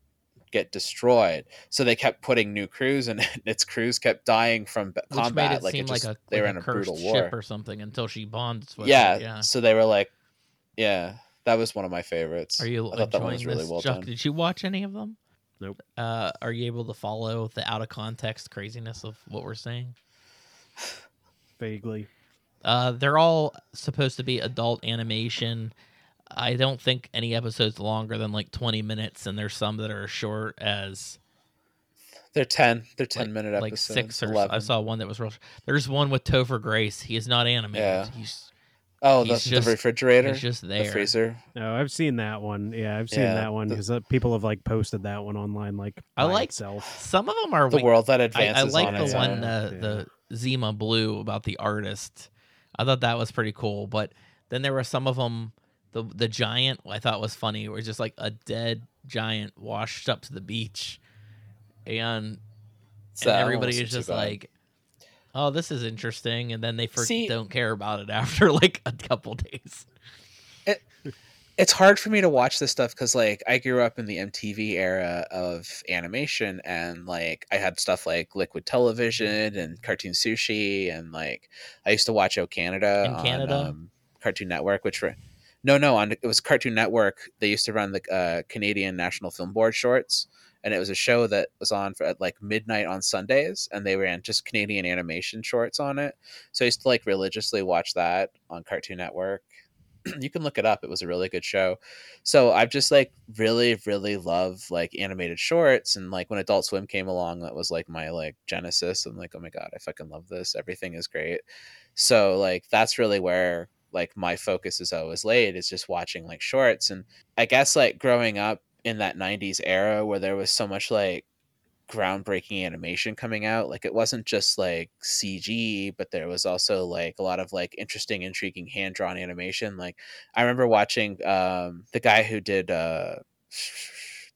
get destroyed. So they kept putting new crews in it, and its crews kept dying from Which combat. Made it like seem it just, like a, they like were a in a brutal war or something until she bonds with yeah, it. Yeah. So they were like, yeah. That was one of my favorites. Are you I thought that one was really well Chuck, done. Did you watch any of them? Nope. Uh, are you able to follow the out of context craziness of what we're saying? Vaguely. Uh, they're all supposed to be adult animation. I don't think any episode's longer than like twenty minutes, and there's some that are as short as... They're ten. They're ten like, minute episodes. Like six or eleven. I saw one that was real. There's one with Topher Grace. He is not animated. Yeah. He's oh, he's the, just, the refrigerator. He's just there. The freezer. No, I've seen that one. Yeah, I've seen yeah, that one because uh, people have like posted that one online. Like I like itself. Some of them are the world that advances. I, I like on the one uh, yeah. the Zima Blue about the artist. I thought that was pretty cool. But then there were some of them. The the giant I thought was funny. It was just like a dead giant washed up to the beach. And, so and everybody is just like, oh, this is interesting. And then they first See, don't care about it after like a couple days. It, it's hard for me to watch this stuff because like I grew up in the M T V era of animation, and like I had stuff like Liquid Television and Cartoon Sushi, and like I used to watch O Canada in on Canada? Um, Cartoon Network, which were, no, no, on it was Cartoon Network. They used to run the uh, Canadian National Film Board shorts. And it was a show that was on for at like midnight on Sundays, and they ran just Canadian animation shorts on it. So I used to like religiously watch that on Cartoon Network. You can look it up. It was a really good show. So I've just like really, really love like animated shorts. And like when Adult Swim came along, that was like my like genesis. I'm like, oh my God, I fucking love this. Everything is great. So like, that's really where like my focus is always laid, is just watching like shorts. And I guess like growing up in that nineties era where there was so much like groundbreaking animation coming out, like it wasn't just like C G, but there was also like a lot of like interesting, intriguing hand-drawn animation. Like I remember watching um the guy who did uh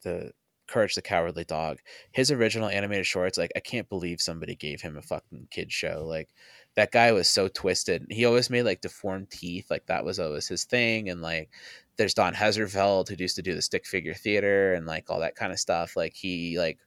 the Courage the Cowardly Dog, his original animated shorts. Like I can't believe somebody gave him a fucking kid show. Like that guy was so twisted. He always made like deformed teeth. Like that was always his thing. And like there's Don Hezerveld, who used to do the stick figure theater and like all that kind of stuff. Like he like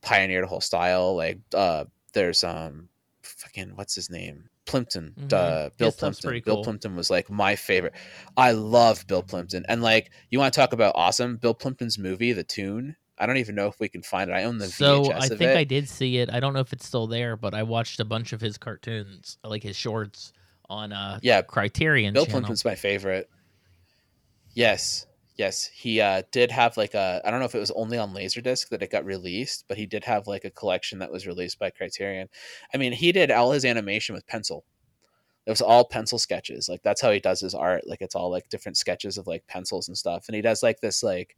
pioneered a whole style. Like uh, there's um fucking what's his name? Plimpton. Mm-hmm. Uh, Bill yes, Plimpton. Bill cool. Plimpton was like my favorite. I love Bill Plimpton. And like you want to talk about awesome? Bill Plimpton's movie, The Toon. I don't even know if we can find it. I own the V H S so I think it. I did see it. I don't know if it's still there, but I watched a bunch of his cartoons, like his shorts on uh yeah, Criterion Bill Channel. Plimpton's my favorite. Yes, yes. He uh, did have like a, I don't know if it was only on Laserdisc that it got released, but he did have like a collection that was released by Criterion. I mean, he did all his animation with pencil. It was all pencil sketches. Like that's how he does his art. Like it's all like different sketches of like pencils and stuff. And he does like this like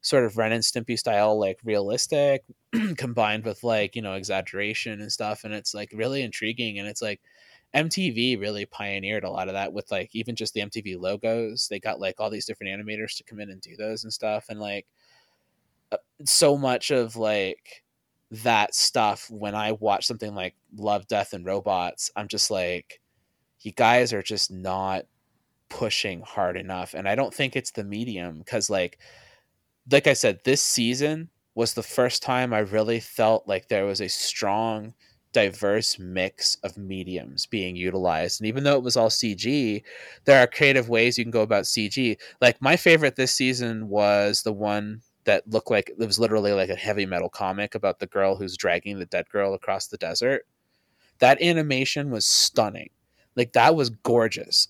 sort of Ren and Stimpy style, like realistic combined with like, you know, exaggeration and stuff. And it's like really intriguing. And it's like M T V really pioneered a lot of that with like, even just the M T V logos. They got like all these different animators to come in and do those and stuff. And like so much of like that stuff, when I watch something like Love, Death, and Robots, I'm just like, you guys are just not pushing hard enough. And I don't think it's the medium, because like, like I said, this season was the first time I really felt like there was a strong, diverse mix of mediums being utilized. And even though it was all C G, there are creative ways you can go about C G. Like my favorite this season was the one that looked like it was literally like a Heavy Metal comic about the girl who's dragging the dead girl across the desert. That animation was stunning. Like that was gorgeous.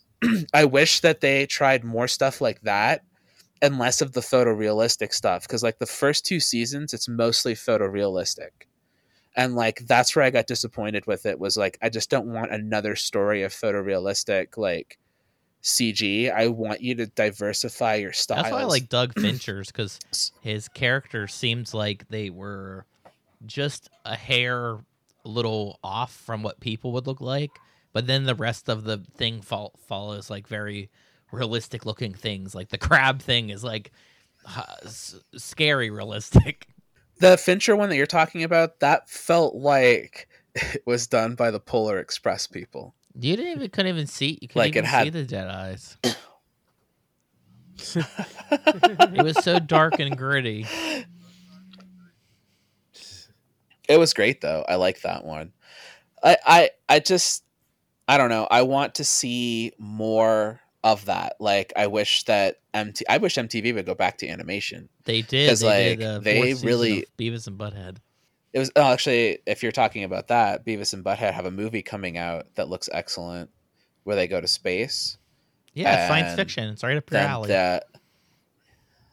I wish that they tried more stuff like that, and less of the photorealistic stuff, because like the first two seasons it's mostly photorealistic, and like that's where I got disappointed with it. Was like, I just don't want another story of photorealistic like C G. I want you to diversify your style. That's why I like Doug Fincher's, because his character seems like they were just a hair a little off from what people would look like, but then the rest of the thing fo- follows like very realistic looking things. Like the crab thing is like uh, s- scary realistic. The Fincher one that you're talking about, that felt like it was done by the Polar Express people. You didn't even couldn't even see you couldn't like even it had... see the dead eyes. It was so dark and gritty. It was great though. I like that one. I I I just I don't know. I want to see more of that. Like, I wish that M T I wish M T V would go back to animation. They did. Because, like, did, uh, they really Beavis and Butthead. It was oh, actually, if you're talking about that, Beavis and Butthead have a movie coming out that looks excellent, where they go to space. Yeah, and science fiction. It's right up your alley. That,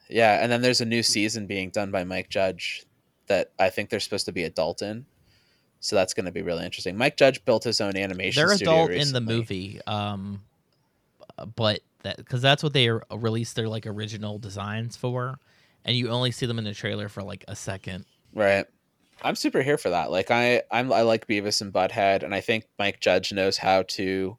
yeah, and then there's a new season being done by Mike Judge that I think they're supposed to be adult in. So that's going to be really interesting. Mike Judge built his own animation They're studio adult recently. In the movie, um, but that because that's what they released their like original designs for, and you only see them in the trailer for like a second. Right. I'm super here for that. Like I, I'm, I like Beavis and Butthead, and I think Mike Judge knows how to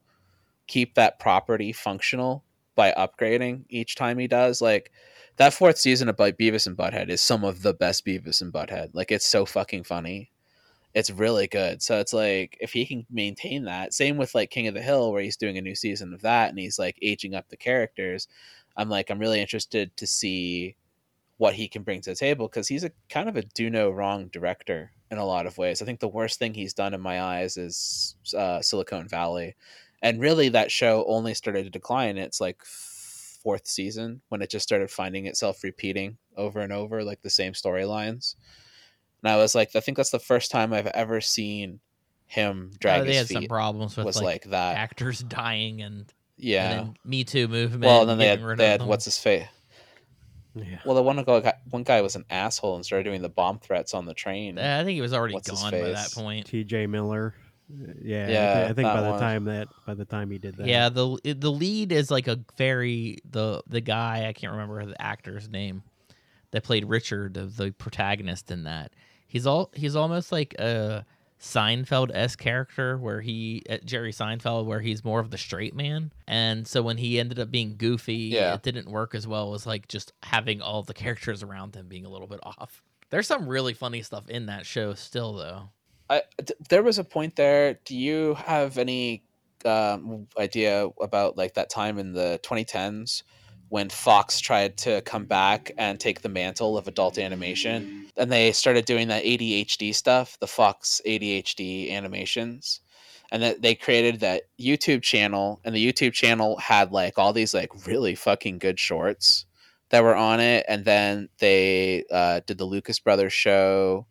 keep that property functional by upgrading each time he does. Like that fourth season of Beavis and Butthead is some of the best Beavis and Butthead. Like it's so fucking funny. It's really good. So it's like, if he can maintain that, same with like King of the Hill, where he's doing a new season of that and he's like aging up the characters. I'm like, I'm really interested to see what he can bring to the table, because he's a kind of a do no wrong director in a lot of ways. I think the worst thing he's done in my eyes is uh, Silicon Valley. And really that show only started to decline. It's like fourth season when it just started finding itself repeating over and over, like the same storylines. And I was like, I think that's the first time I've ever seen him drag oh, they his had feet. Some problems with was like, like that. Actors dying and yeah, and then Me Too movement. Well, and then they had, they had what's his face? Yeah. Well, the one guy, one guy was an asshole and started doing the bomb threats on the train. Uh, I think he was already what's gone by that point. T J Miller. Yeah, yeah I think, I think by the one. time that by the time he did that. Yeah, the the lead is like a very the the guy I can't remember the actor's name that played Richard, the, the protagonist in that. He's all he's almost like a Seinfeld-esque character where he Jerry Seinfeld, where he's more of the straight man. And so when he ended up being goofy, yeah. it didn't work as well as like just having all the characters around him being a little bit off. There's some really funny stuff in that show still, though. I, th- there was a point there. Do you have any um, idea about like that time in the twenty tens? When Fox tried to come back and take the mantle of adult animation, and they started doing that A D H D stuff, the Fox A D H D animations, and that they created that YouTube channel, and the YouTube channel had like all these like really fucking good shorts that were on it. And then they uh, did the Lucas Brothers show,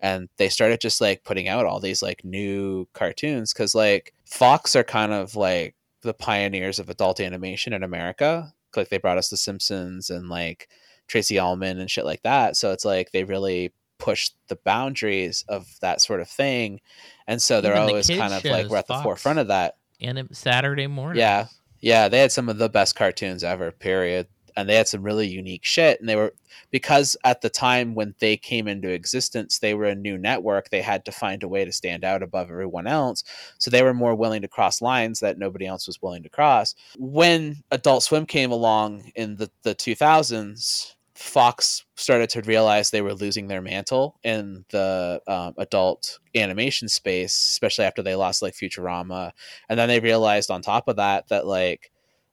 and they started just like putting out all these like new cartoons, because like Fox are kind of like the pioneers of adult animation in America. Like they brought us The Simpsons and like Tracy Ullman and shit like that. So it's like they really pushed the boundaries of that sort of thing. And so they're Even always the kind of like we're at Fox. The forefront of that. And Saturday morning. Yeah. Yeah. They had some of the best cartoons ever, period. And they had some really unique shit. And they were, because at the time when they came into existence, they were a new network. They had to find a way to stand out above everyone else. So they were more willing to cross lines that nobody else was willing to cross. When Adult Swim came along in the, the two thousands, Fox started to realize they were losing their mantle in the um, adult animation space, especially after they lost like Futurama. And then they realized on top of that, that like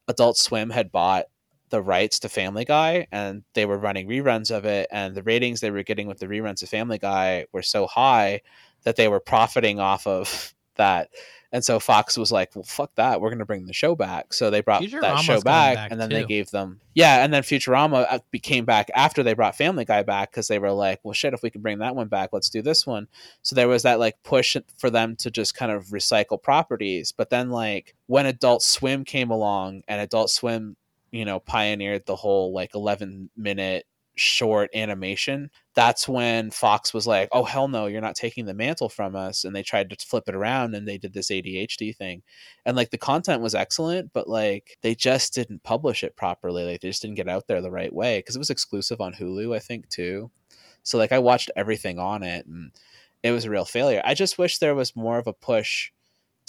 Adult Swim had bought the rights to Family Guy, and they were running reruns of it, and the ratings they were getting with the reruns of Family Guy were so high that they were profiting off of that. And so Fox was like, well, fuck that. We're going to bring the show back. So they brought Futurama's that show back, back and then too. They gave them, yeah. And then Futurama came back after they brought Family Guy back, because they were like, well, shit, if we can bring that one back, let's do this one. So there was that like push for them to just kind of recycle properties. But then like when Adult Swim came along, and Adult Swim, you know, pioneered the whole like eleven minute short animation, that's when Fox was like, oh hell no, you're not taking the mantle from us. And they tried to flip it around, and they did this A D H D thing, and like the content was excellent, but like they just didn't publish it properly. Like they just didn't get out there the right way, because it was exclusive on Hulu, I think, too. So like I watched everything on it, and it was a real failure. I just wish there was more of a push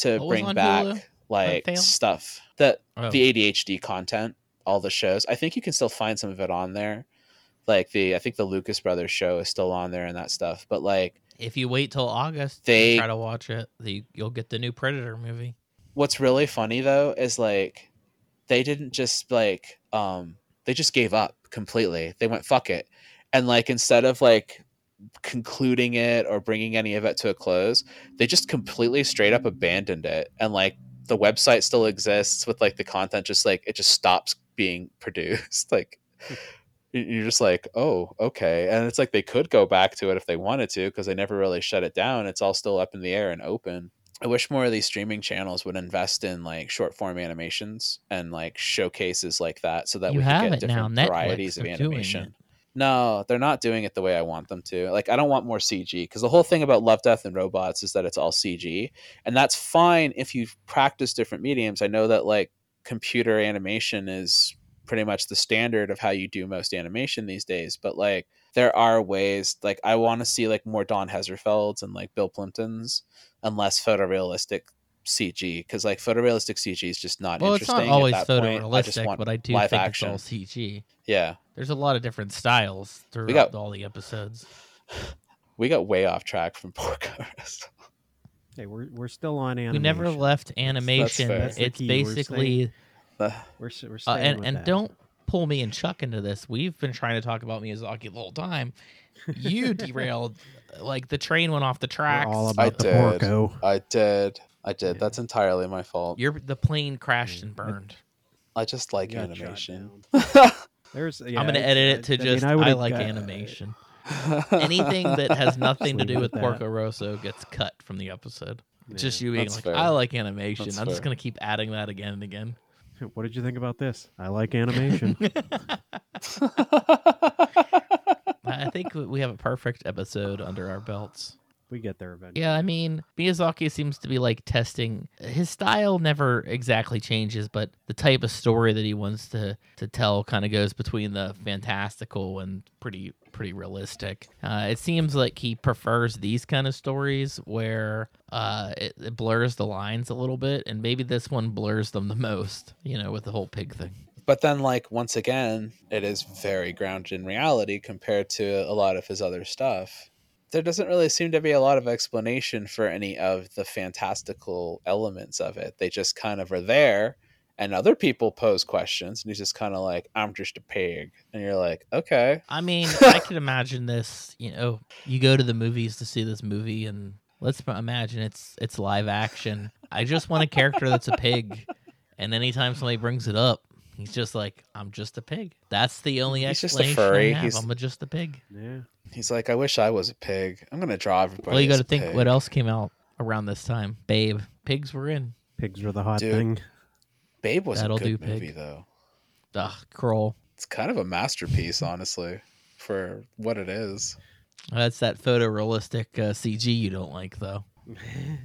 to what bring back Hulu? Like stuff that oh. the A D H D content, all the shows. I think you can still find some of it on there. Like the, I think the Lucas Brothers show is still on there and that stuff. But like, if you wait till August, they try to watch it, the, you'll get the new Predator movie. What's really funny though, is like, they didn't just like, um, they just gave up completely. They went, fuck it. And like, instead of like concluding it or bringing any of it to a close, they just completely straight up abandoned it. And like, the website still exists with like the content, just like it just stops being produced. Like you're just like, oh, okay. And it's like they could go back to it if they wanted to, because they never really shut it down. It's all still up in the air and open. I wish more of these streaming channels would invest in like short form animations and like showcases like that, so that you we can get different now. varieties Netflix of animation. No, they're not doing it the way I want them to. Like, I don't want more C G, because the whole thing about Love, Death, and Robots is that it's all C G, and that's fine if you practice different mediums. I know that like computer animation is pretty much the standard of how you do most animation these days, but like there are ways. Like, I want to see like more Don Hezerfelds and like Bill Plimptons and less photorealistic C G, because like photorealistic C G is just not well, interesting. Well, it's not always photorealistic, point, I but I do think action. It's all C G. Yeah. There's a lot of different styles throughout we got, all the episodes. We got way off track from Porco Rosso. Hey, we're we're still on animation. We never left animation. That's, that's it's basically... We're staying, we're, we're staying uh, and, with and that. Don't pull me and Chuck into this. We've been trying to talk about Miyazaki the whole time. You derailed... Like, the train went off the tracks. We're all about I the did. Porco. I did. I did. Yeah. That's entirely my fault. Your the plane crashed and burned. I just like you animation. There's. Yeah, I'm gonna edit it to I, just. I, mean, I, I like got, animation. Anything that has nothing to do with that. Porco Rosso gets cut from the episode. Yeah, just you being like, fair. I like animation. That's I'm fair. Just gonna keep adding that again and again. What did you think about this? I like animation. I think we have a perfect episode under our belts. We get there eventually. Yeah, I mean, Miyazaki seems to be like testing. His style never exactly changes, but the type of story that he wants to, to tell kind of goes between the fantastical and pretty pretty realistic. Uh, it seems like he prefers these kind of stories where uh, it, it blurs the lines a little bit, and maybe this one blurs them the most, you know, with the whole pig thing. But then, like, once again, it is very grounded in reality compared to a lot of his other stuff. There doesn't really seem to be a lot of explanation for any of the fantastical elements of it. They just kind of are there, and other people pose questions, and he's just kind of like, I'm just a pig. And you're like, okay. I mean, I can imagine this, you know, you go to the movies to see this movie, and let's imagine it's it's live action. I just want a character that's a pig, and anytime somebody brings it up, he's just like, I'm just a pig. That's the only he's explanation just a furry. I have. He's... I'm just a pig. Yeah. He's like, I wish I was a pig. I'm going to draw everybody. Well, you got to think pig. What else came out around this time. Babe. Pigs were in. Pigs were the hot Dude, thing. Babe was That'll a good do movie, pig. Though. Ugh, Kroll. It's kind of a masterpiece, honestly, for what it is. That's that photorealistic uh, C G you don't like, though.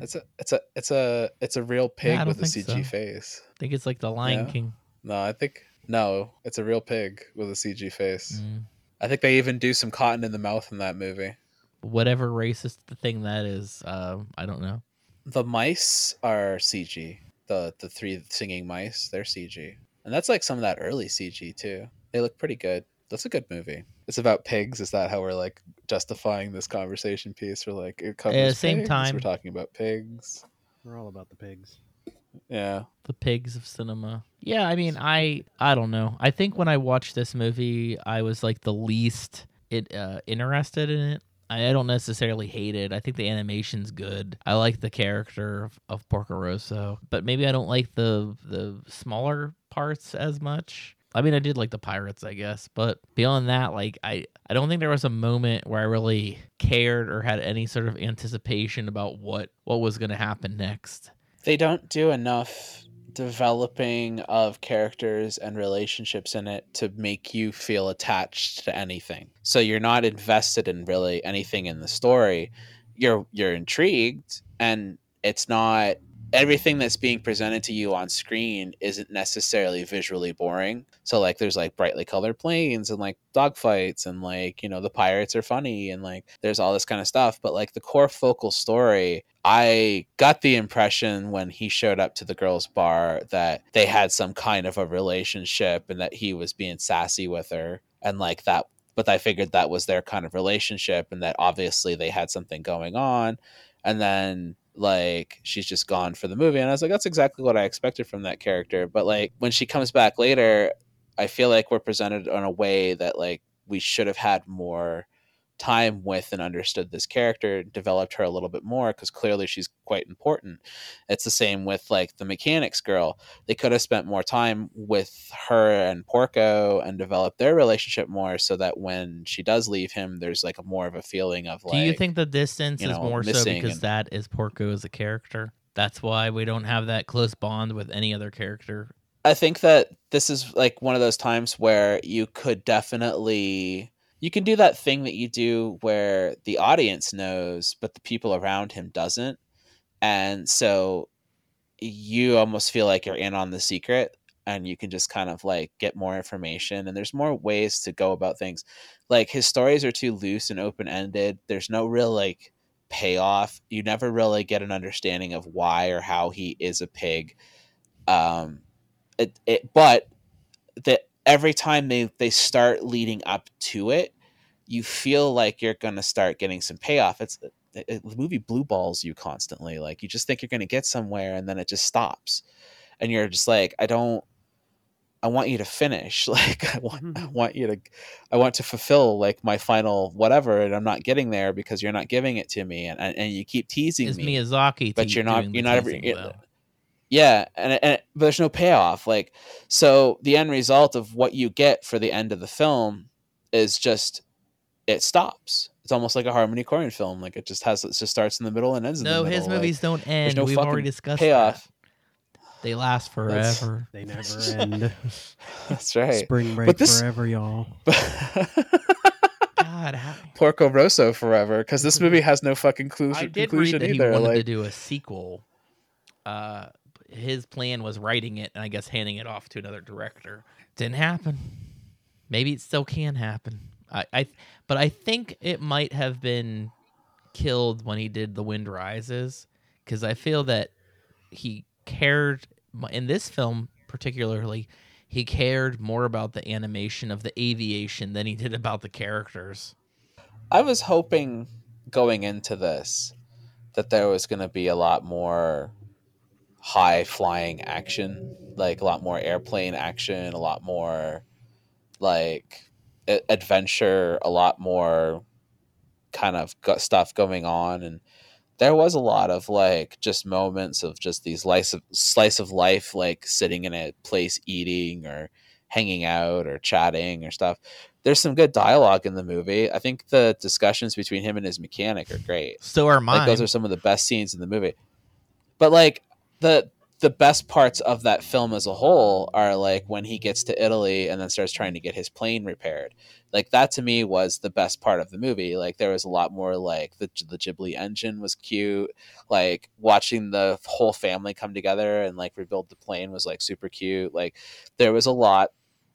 it's, a, it's, a, it's, a, it's a real pig yeah, with a C G so. Face. I think it's like The Lion yeah. King. No, I think, no, it's a real pig with a C G face. Mm. I think they even do some cotton in the mouth in that movie. Whatever racist thing that is, uh, I don't know. The mice are C G. The the three singing mice, they're C G. And that's like some of that early C G too. They look pretty good. That's a good movie. It's about pigs. Is that how we're like justifying this conversation piece? We're like, it comes at the same pigs. Time. We're talking about pigs. We're all about the pigs. Yeah, the pigs of cinema. Yeah, I mean, I I don't know. I think when I watched this movie, I was like the least it uh, interested in it. I, I don't necessarily hate it. I think the animation's good. I like the character of, of Porco Rosso, but maybe I don't like the the smaller parts as much. I mean, I did like the pirates, I guess, but beyond that, like I, I don't think there was a moment where I really cared or had any sort of anticipation about what what was going to happen next. They don't do enough developing of characters and relationships in it to make you feel attached to anything. So you're not invested in really anything in the story. You're you're intrigued, and it's not everything that's being presented to you on screen isn't necessarily visually boring. So like there's like brightly colored planes and like dogfights and like, you know, the pirates are funny and like there's all this kind of stuff. But like the core focal story, I got the impression when he showed up to the girls' bar that they had some kind of a relationship and that he was being sassy with her and like that. But I figured that was their kind of relationship and that obviously they had something going on. And then like she's just gone for the movie, and I was like, that's exactly what I expected from that character. But like when she comes back later, I feel like we're presented in a way that like we should have had more time with and understood this character, developed her a little bit more, because clearly she's quite important. It's the same with like the mechanics girl. They could have spent more time with her and Porco and developed their relationship more, so that when she does leave him, there's like a more of a feeling of like, do you think the distance you know, is more so because and... that is Porco as a character? That's why we don't have that close bond with any other character. I think that this is like one of those times where you could definitely, you can do that thing that you do where the audience knows, but the people around him doesn't. And so you almost feel like you're in on the secret, and you can just kind of like get more information. And there's more ways to go about things. Like his stories are too loose and open-ended. There's no real like payoff. You never really get an understanding of why or how he is a pig. Um, It, it, but the, every time they, they start leading up to it, you feel like you're going to start getting some payoff. It's it, it, the movie blue balls you constantly. Like you just think you're going to get somewhere, and then it just stops. And you're just like, I don't, I want you to finish. Like I want, I want you to, I want to fulfill like my final whatever, and I'm not getting there because you're not giving it to me. And, and, and you keep teasing it's me, Miyazaki, but te- you're not, you're not ever. Yeah, and, and but there's no payoff. Like, so the end result of what you get for the end of the film is just it stops. It's almost like a Harmony Korine film. Like it just has it just starts in the middle and ends. No, in the middle. No, his movies like, don't end. No We've already discussed payoff. That. They last forever. That's, they never end. That's right. Spring break this, forever, y'all. God, how... Porco Rosso forever, because this movie has no fucking clue. I did conclusion read that either. He wanted like, to do a sequel. Uh. His plan was writing it and I guess handing it off to another director. Didn't happen. Maybe it still can happen. I, I, but I think it might have been killed when he did The Wind Rises, because I feel that he cared, in this film particularly, he cared more about the animation of the aviation than he did about the characters. I was hoping going into this that there was going to be a lot more high flying action, like a lot more airplane action, a lot more like a- adventure, a lot more kind of got stuff going on. And there was a lot of like just moments of just these slice of, slice of life, like sitting in a place eating or hanging out or chatting or stuff. There's some good dialogue in the movie. I think the discussions between him and his mechanic are great. So are mine. Like, those are some of the best scenes in the movie. But like, The the best parts of that film as a whole are like when he gets to Italy and then starts trying to get his plane repaired. Like that to me was the best part of the movie. Like there was a lot more like the the Ghibli engine was cute. Like watching the whole family come together and like rebuild the plane was like super cute. Like there was a lot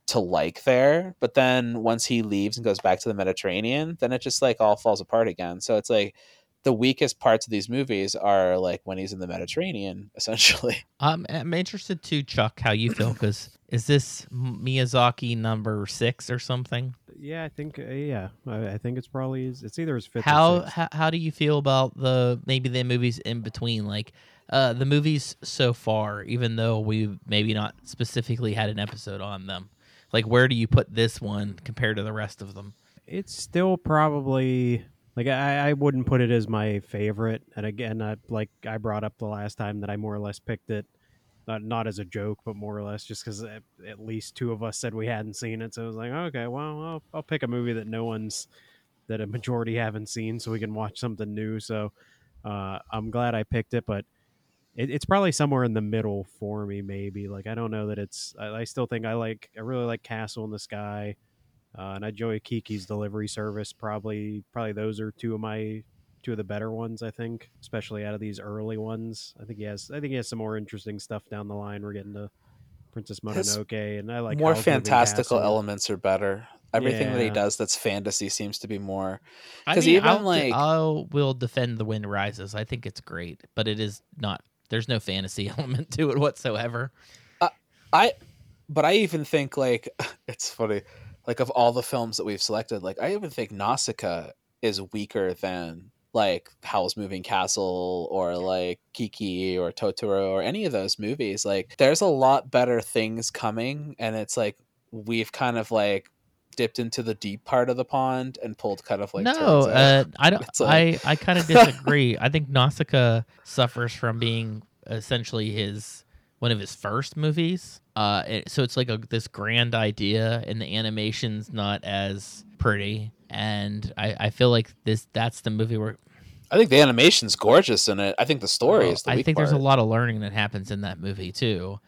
to like there, but then once he leaves and goes back to the Mediterranean, then it just like all falls apart again. So it's like, the weakest parts of these movies are like when he's in the Mediterranean, essentially. Um, I'm interested too, Chuck, how you feel, because is this Miyazaki number six or something? Yeah, I think uh, yeah, I, I think it's probably it's either his fifth. How or sixth. How, how do you feel about the maybe the movies in between, like uh, the movies so far, even though we've maybe not specifically had an episode on them? Like, where do you put this one compared to the rest of them? It's still probably. Like I, I wouldn't put it as my favorite. And again, I, like I brought up the last time that I more or less picked it, not, not as a joke, but more or less just because at, at least two of us said we hadn't seen it. So I was like, okay, well, I'll, I'll pick a movie that no one's, that a majority haven't seen so we can watch something new. So uh, I'm glad I picked it, but it, it's probably somewhere in the middle for me, maybe. Like, I don't know that it's, I, I still think I like, I really like Castle in the Sky. Uh, and I enjoy Kiki's Delivery Service. Probably, probably those are two of my two of the better ones. I think, especially out of these early ones. I think he has. I think he has some more interesting stuff down the line. We're getting to Princess Mononoke, His and I like more Howl's fantastical elements are better. Everything yeah. that he does that's fantasy seems to be more. Because I mean, even I'll, like I will defend The Wind Rises. I think it's great, but it is not. There's no fantasy element to it whatsoever. Uh, I, but I even think like it's funny. Like, of all the films that we've selected, like, I even think Nausicaä is weaker than, like, Howl's Moving Castle or, like, Kiki or Totoro or any of those movies. Like, there's a lot better things coming, and it's, like, we've kind of, like, dipped into the deep part of the pond and pulled kind of like no uh, I don't like... I I kind of disagree. I think Nausicaä suffers from being essentially his one of his first movies, uh it, so it's like a, this grand idea and the animation's not as pretty, and I I feel like this that's the movie where I think the animation's gorgeous in it. I think the story well, is the I weak think part. There's a lot of learning that happens in that movie too,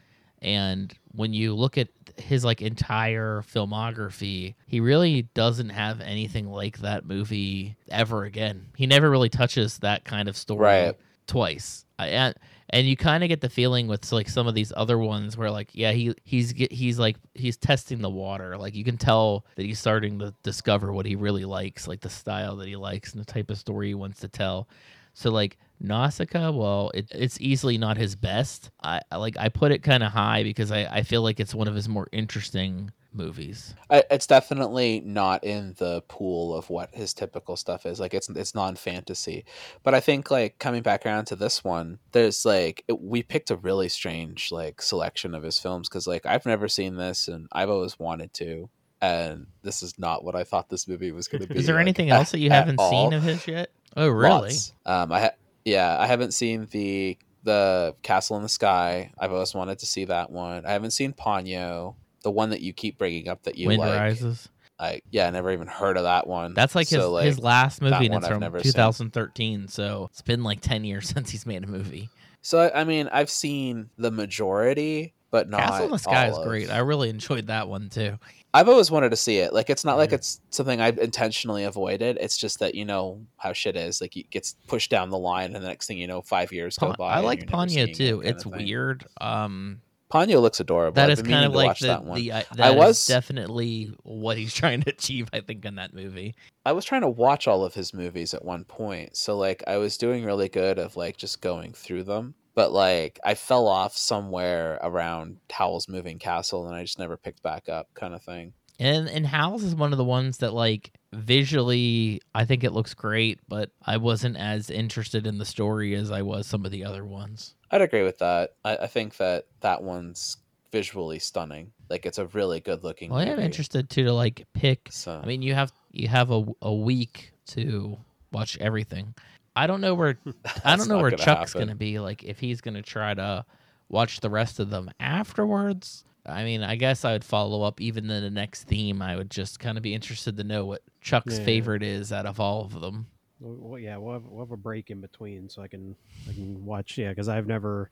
and when you look at his like entire filmography, he really doesn't have anything like that movie ever again. He never really touches that kind of story right. twice. I, and and you kind of get the feeling with like some of these other ones where like yeah he he's he's like he's testing the water. Like you can tell that he's starting to discover what he really likes, like the style that he likes and the type of story he wants to tell. So like Nausicaä, well, it, it's easily not his best. I like I put it kind of high because I, I feel like it's one of his more interesting movies. I, it's definitely not in the pool of what his typical stuff is. Like it's it's non-fantasy, but I think like coming back around to this one, there's like it, we picked a really strange like selection of his films because like I've never seen this and I've always wanted to. And this is not what I thought this movie was going to be. Is there like, anything else that you haven't all. seen of his yet? Oh, really? Lots. Um, I ha- yeah, I haven't seen the the Castle in the Sky. I've always wanted to see that one. I haven't seen Ponyo, the one that you keep bringing up that you Wind like. Wind Rises. Like, yeah, I never even heard of that one. That's like, so his, like his last movie, and it's from two thousand thirteen. Seen. So it's been like ten years since he's made a movie. So I mean, I've seen the majority, but not Castle in the Sky is great. I really enjoyed that one too. I've always wanted to see it. Like, it's not like it's something I've intentionally avoided. It's just that, you know, how shit is. Like, it gets pushed down the line, and the next thing you know, five years go by. I like Ponyo, too. It's weird. Um, Ponyo looks adorable. That is kind of like the, the, uh, that I was, is definitely what he's trying to achieve, I think, in that movie. I was trying to watch all of his movies at one point. So, like, I was doing really good of, like, just going through them. But, like, I fell off somewhere around Howl's Moving Castle, and I just never picked back up kind of thing. And and Howl's is one of the ones that, like, visually, I think it looks great, but I wasn't as interested in the story as I was some of the other ones. I'd agree with that. I, I think that that one's visually stunning. Like, it's a really good-looking well, movie. I am interested, too, to, like, pick. So. I mean, you have you have a, a week to watch everything. I don't know where I don't know where gonna Chuck's happen. Gonna be. Like, if he's gonna try to watch the rest of them afterwards. I mean, I guess I would follow up even in the next theme. I would just kind of be interested to know what Chuck's yeah. favorite is out of all of them. Well, yeah, we'll have, we'll have a break in between so I can I can watch. Yeah, because I've never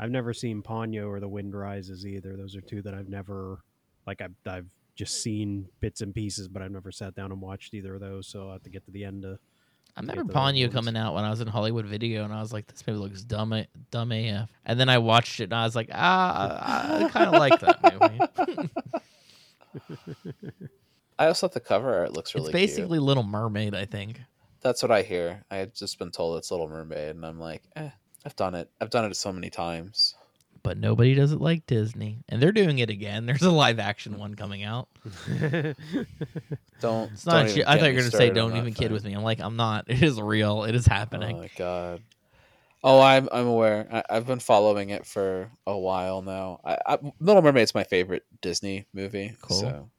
I've never seen Ponyo or The Wind Rises either. Those are two that I've never like I've I've just seen bits and pieces, but I've never sat down and watched either of those. So I will have to get to the end of. I remember Ponyo coming out when I was in Hollywood Video, and I was like, this movie looks dumb, dumb A F. And then I watched it, and I was like, ah, I, I kind of like that movie. I also thought the cover art looks really cute. It's basically cute. Little Mermaid, I think. That's what I hear. I've just been told it's Little Mermaid, and I'm like, eh, I've done it. I've done it so many times. But nobody does it like Disney. And they're doing it again. There's a live action one coming out. don't it's not don't I thought you were gonna say don't even kid with me. I'm like, I'm not. It is real. It is happening. Oh my god. Oh, I'm I'm aware. I, I've been following it for a while now. I, I, Little Mermaid's my favorite Disney movie. Cool. So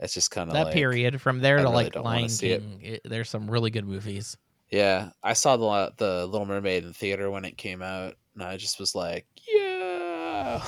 it's just kinda that like, period from there I to really like Lion King. It. It, there's some really good movies. Yeah. I saw the the Little Mermaid in theater when it came out, and I just was like, yeah.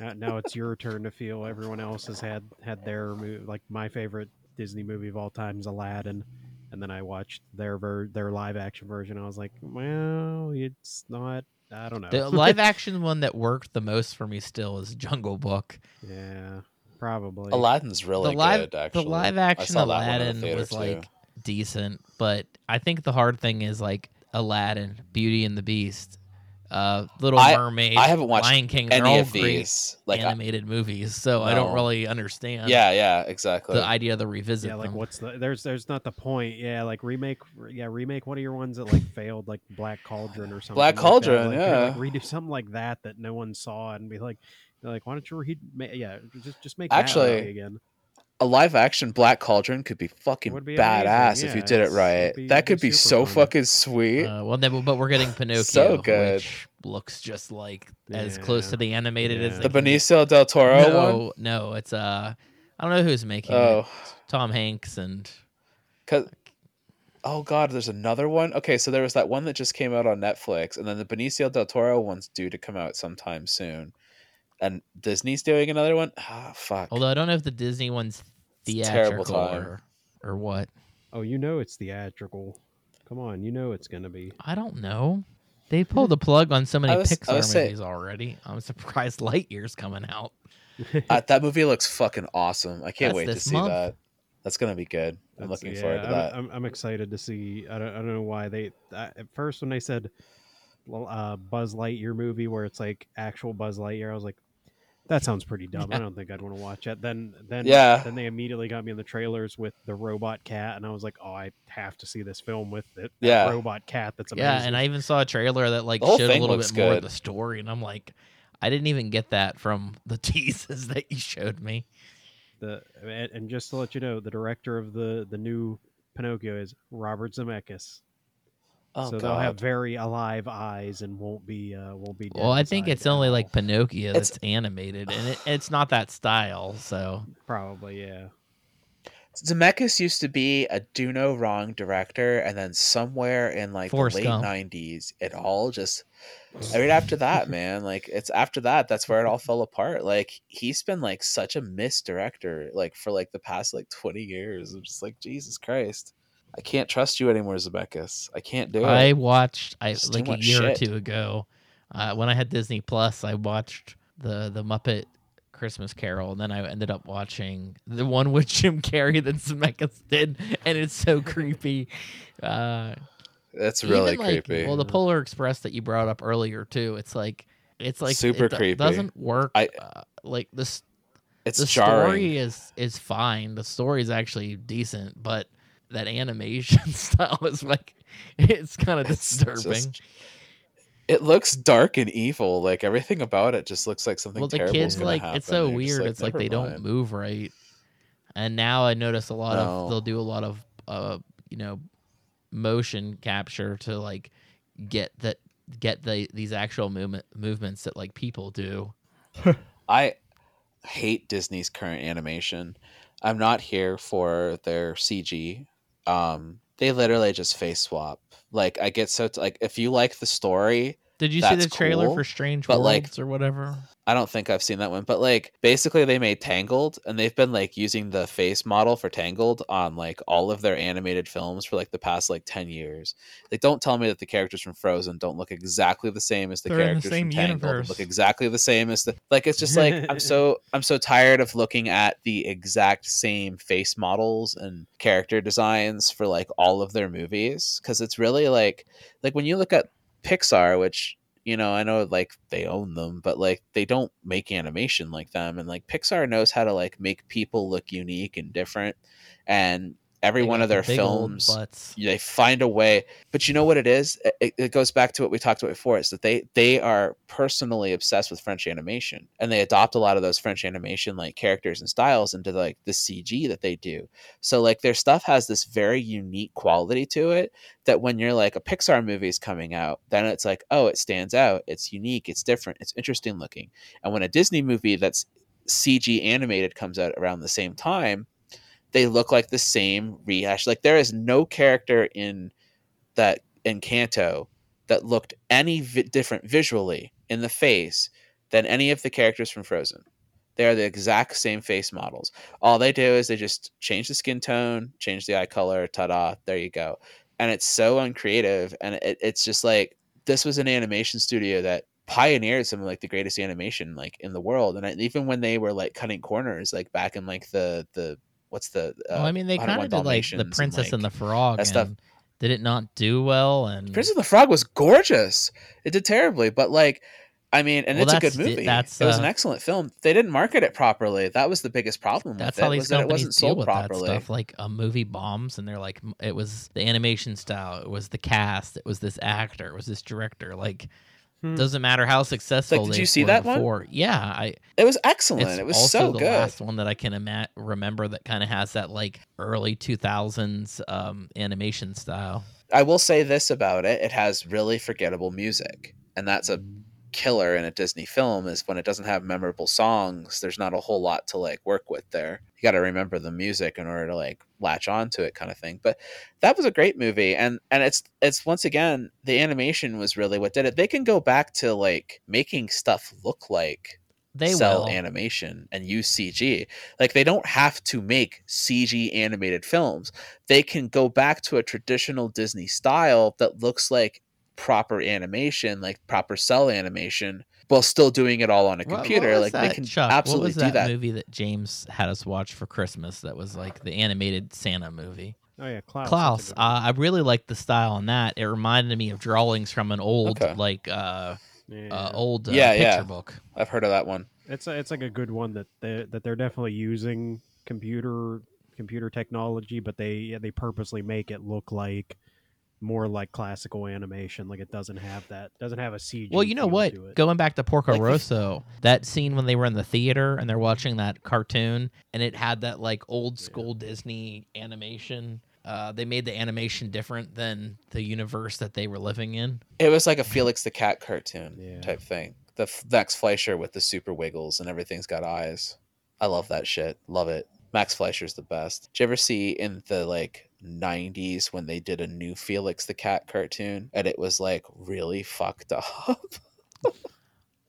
now, now it's your turn to feel everyone else has had, had their movie. Like, my favorite Disney movie of all time is Aladdin. And then I watched their ver- their live action version. I was like, well, it's not, I don't know. The live action one that worked the most for me still is Jungle Book. Yeah, probably. Aladdin's really the live, good, actually. The live action Aladdin the was too. Like decent. But I think the hard thing is like Aladdin, Beauty and the Beast. Uh, Little I, Mermaid, I haven't watched Lion King, any of these like animated I, movies, so no. I don't really understand. Yeah, yeah, exactly. The idea of the revisit. Yeah, like them. What's the there's there's not the point. Yeah, like remake. Yeah, remake one of your ones that like failed, like Black Cauldron or something. Black like Cauldron, like, yeah. Like, redo something like that that no one saw and be like, like why don't you read? Yeah, just just make actually that again. A live action Black Cauldron could be fucking be badass yeah, if you did it right. Be, that could be, be so funny. Fucking sweet. Uh, well, then, but we're getting Pinocchio, so good. Which looks just like yeah. as close to the animated yeah. as the Benicio can. Del Toro no, one. No, it's uh, I don't know who's making oh. it. Tom Hanks and... Cause, oh, God, there's another one? Okay, so there was that one that just came out on Netflix, and then the Benicio del Toro one's due to come out sometime soon. And Disney's doing another one? Ah, fuck. Although I don't know if the Disney one's theatrical or, or what. Oh, you know it's theatrical. Come on, you know it's going to be. I don't know. They pulled the plug on so many was, Pixar movies saying, already. I'm surprised Lightyear's coming out. uh, that movie looks fucking awesome. I can't That's wait to see month. that. That's going to be good. I'm That's, looking yeah, forward to I'm, that. I'm, I'm excited to see. I don't, I don't know why they... I, at first, when they said uh, Buzz Lightyear movie where it's like actual Buzz Lightyear, I was like, that sounds pretty dumb. Yeah. I don't think I'd want to watch it. Then then, yeah. then they immediately got me in the trailers with the robot cat, and I was like, oh, I have to see this film with it. Yeah. That robot cat that's amazing. Yeah, and I even saw a trailer that like showed a little bit good. more of the story, and I'm like, I didn't even get that from the teases that you showed me. The And just to let you know, the director of the, the new Pinocchio is Robert Zemeckis. Oh, so God. They'll have very alive eyes and won't be uh, won't be. Dead well, I think it's only all. like Pinocchio that's it's... animated, and it, it's not that style. So probably, yeah. Zemeckis used to be a do no wrong director, and then somewhere in like Forrest the late Gump. nineties, it all just. I mean, after that, man, like it's after that that's where it all fell apart. Like he's been like such a misdirector, like for like the past like twenty years. I'm just like Jesus Christ. I can't trust you anymore, Zemeckis. I can't do it. I watched I Just like a year shit. or two ago uh, when I had Disney Plus. I watched the the Muppet Christmas Carol, and then I ended up watching the one with Jim Carrey that Zemeckis did, and it's so creepy. Uh, That's really like, creepy. Well, the Polar Express that you brought up earlier too. It's like it's like super it creepy. Doesn't work. I, uh, like this. It's the jarring. story is is fine. The story is actually decent, but. That animation style is like it's kind of disturbing. Just, it looks dark and evil. Like everything about it just looks like something. Well, the kids like happen. It's so They're weird. Like, it's like they mind. don't move right. And now I notice a lot no. of they'll do a lot of uh you know motion capture to like get that get the these actual movement movements that like people do. I hate Disney's current animation. I'm not here for their C G. Um, they literally just face swap. Like I get so t- like if you like the story. Did you see the trailer cool, for Strange Worlds like, or whatever? I don't think I've seen that one, but like basically they made Tangled, and they've been like using the face model for Tangled on like all of their animated films for like the past like ten years. Like, don't tell me that the characters from Frozen don't look exactly the same as the They're characters the from Tangled. Look exactly the same as the like. It's just like I'm so I'm so tired of looking at the exact same face models and character designs for like all of their movies, because it's really like like when you look at Pixar, which, you know, I know like they own them, but like they don't make animation like them, and like Pixar knows how to like make people look unique and different, and every they one of their the films they find a way. But you know what it is, it, it goes back to what we talked about before, is that they they are personally obsessed with French animation, and they adopt a lot of those French animation like characters and styles into like the C G that they do. So like their stuff has this very unique quality to it that when you're like a Pixar movie is coming out, then it's like, oh, it stands out, it's unique, it's different, it's interesting looking. And when a Disney movie that's C G animated comes out around the same time, they look like the same rehash. Like there is no character in that in Encanto that looked any vi- different visually in the face than any of the characters from Frozen. They are the exact same face models. All they do is they just change the skin tone, change the eye color. Ta-da! There you go. And it's so uncreative. And it, it's just like, this was an animation studio that pioneered some of like the greatest animation like in the world. And I, even when they were like cutting corners, like back in like the the What's the? Uh, well, I mean, they kind of did like the Princess and, like, and the Frog. That stuff. And did it not do well? And Princess and the Frog was gorgeous. It did terribly, but like, I mean, and well, it's a good movie. That's, uh, it was an excellent film. They didn't market it properly. That was the biggest problem. That's with how it, these was companies that it wasn't deal sold with properly. That stuff. Like a movie bombs, and they're like, it was the animation style, it was the cast, it was this actor, it was this director, like. Hmm. Doesn't matter how successful. Like, did they you see that before. one? Yeah, I. It was excellent. It was also so the good. The last one that I can ima- remember that kind of has that like early two thousands um, animation style. I will say this about it: it has really forgettable music, and that's a killer in a Disney film is when it doesn't have memorable songs, there's not a whole lot to like work with there. You got to remember the music in order to like latch on to it, kind of thing. But that was a great movie. And, and it's, it's once again, the animation was really what did it. They can go back to like making stuff look like they sell will. Animation and use C G. Like they don't have to make C G animated films. They can go back to a traditional Disney style that looks like proper animation, like proper cell animation, while still doing it all on a computer. What, what like that, they can Chuck, absolutely what was that do that movie that James had us watch for Christmas that was like the animated Santa movie. Oh yeah, Klaus. Klaus. Uh, I really liked the style on that. It reminded me of drawings from an old okay. like uh, yeah. uh old uh, yeah, picture yeah. book. I've heard of that one. It's a, it's like a good one that they that they're definitely using computer computer technology, but they yeah, they purposely make it look like more like classical animation, like it doesn't have that, doesn't have a C G. Well, you know what? Going back to Porco like Rosso, the... that scene when they were in the theater and they're watching that cartoon, and it had that like old school yeah. Disney animation. Uh, they made the animation different than the universe that they were living in. It was like a Felix the Cat cartoon yeah. type thing. The F- Max Fleischer with the super wiggles and everything's got eyes. I love that shit. Love it. Max Fleischer's the best. Did you ever see in the like nineties when they did a new Felix the Cat cartoon and it was like really fucked up?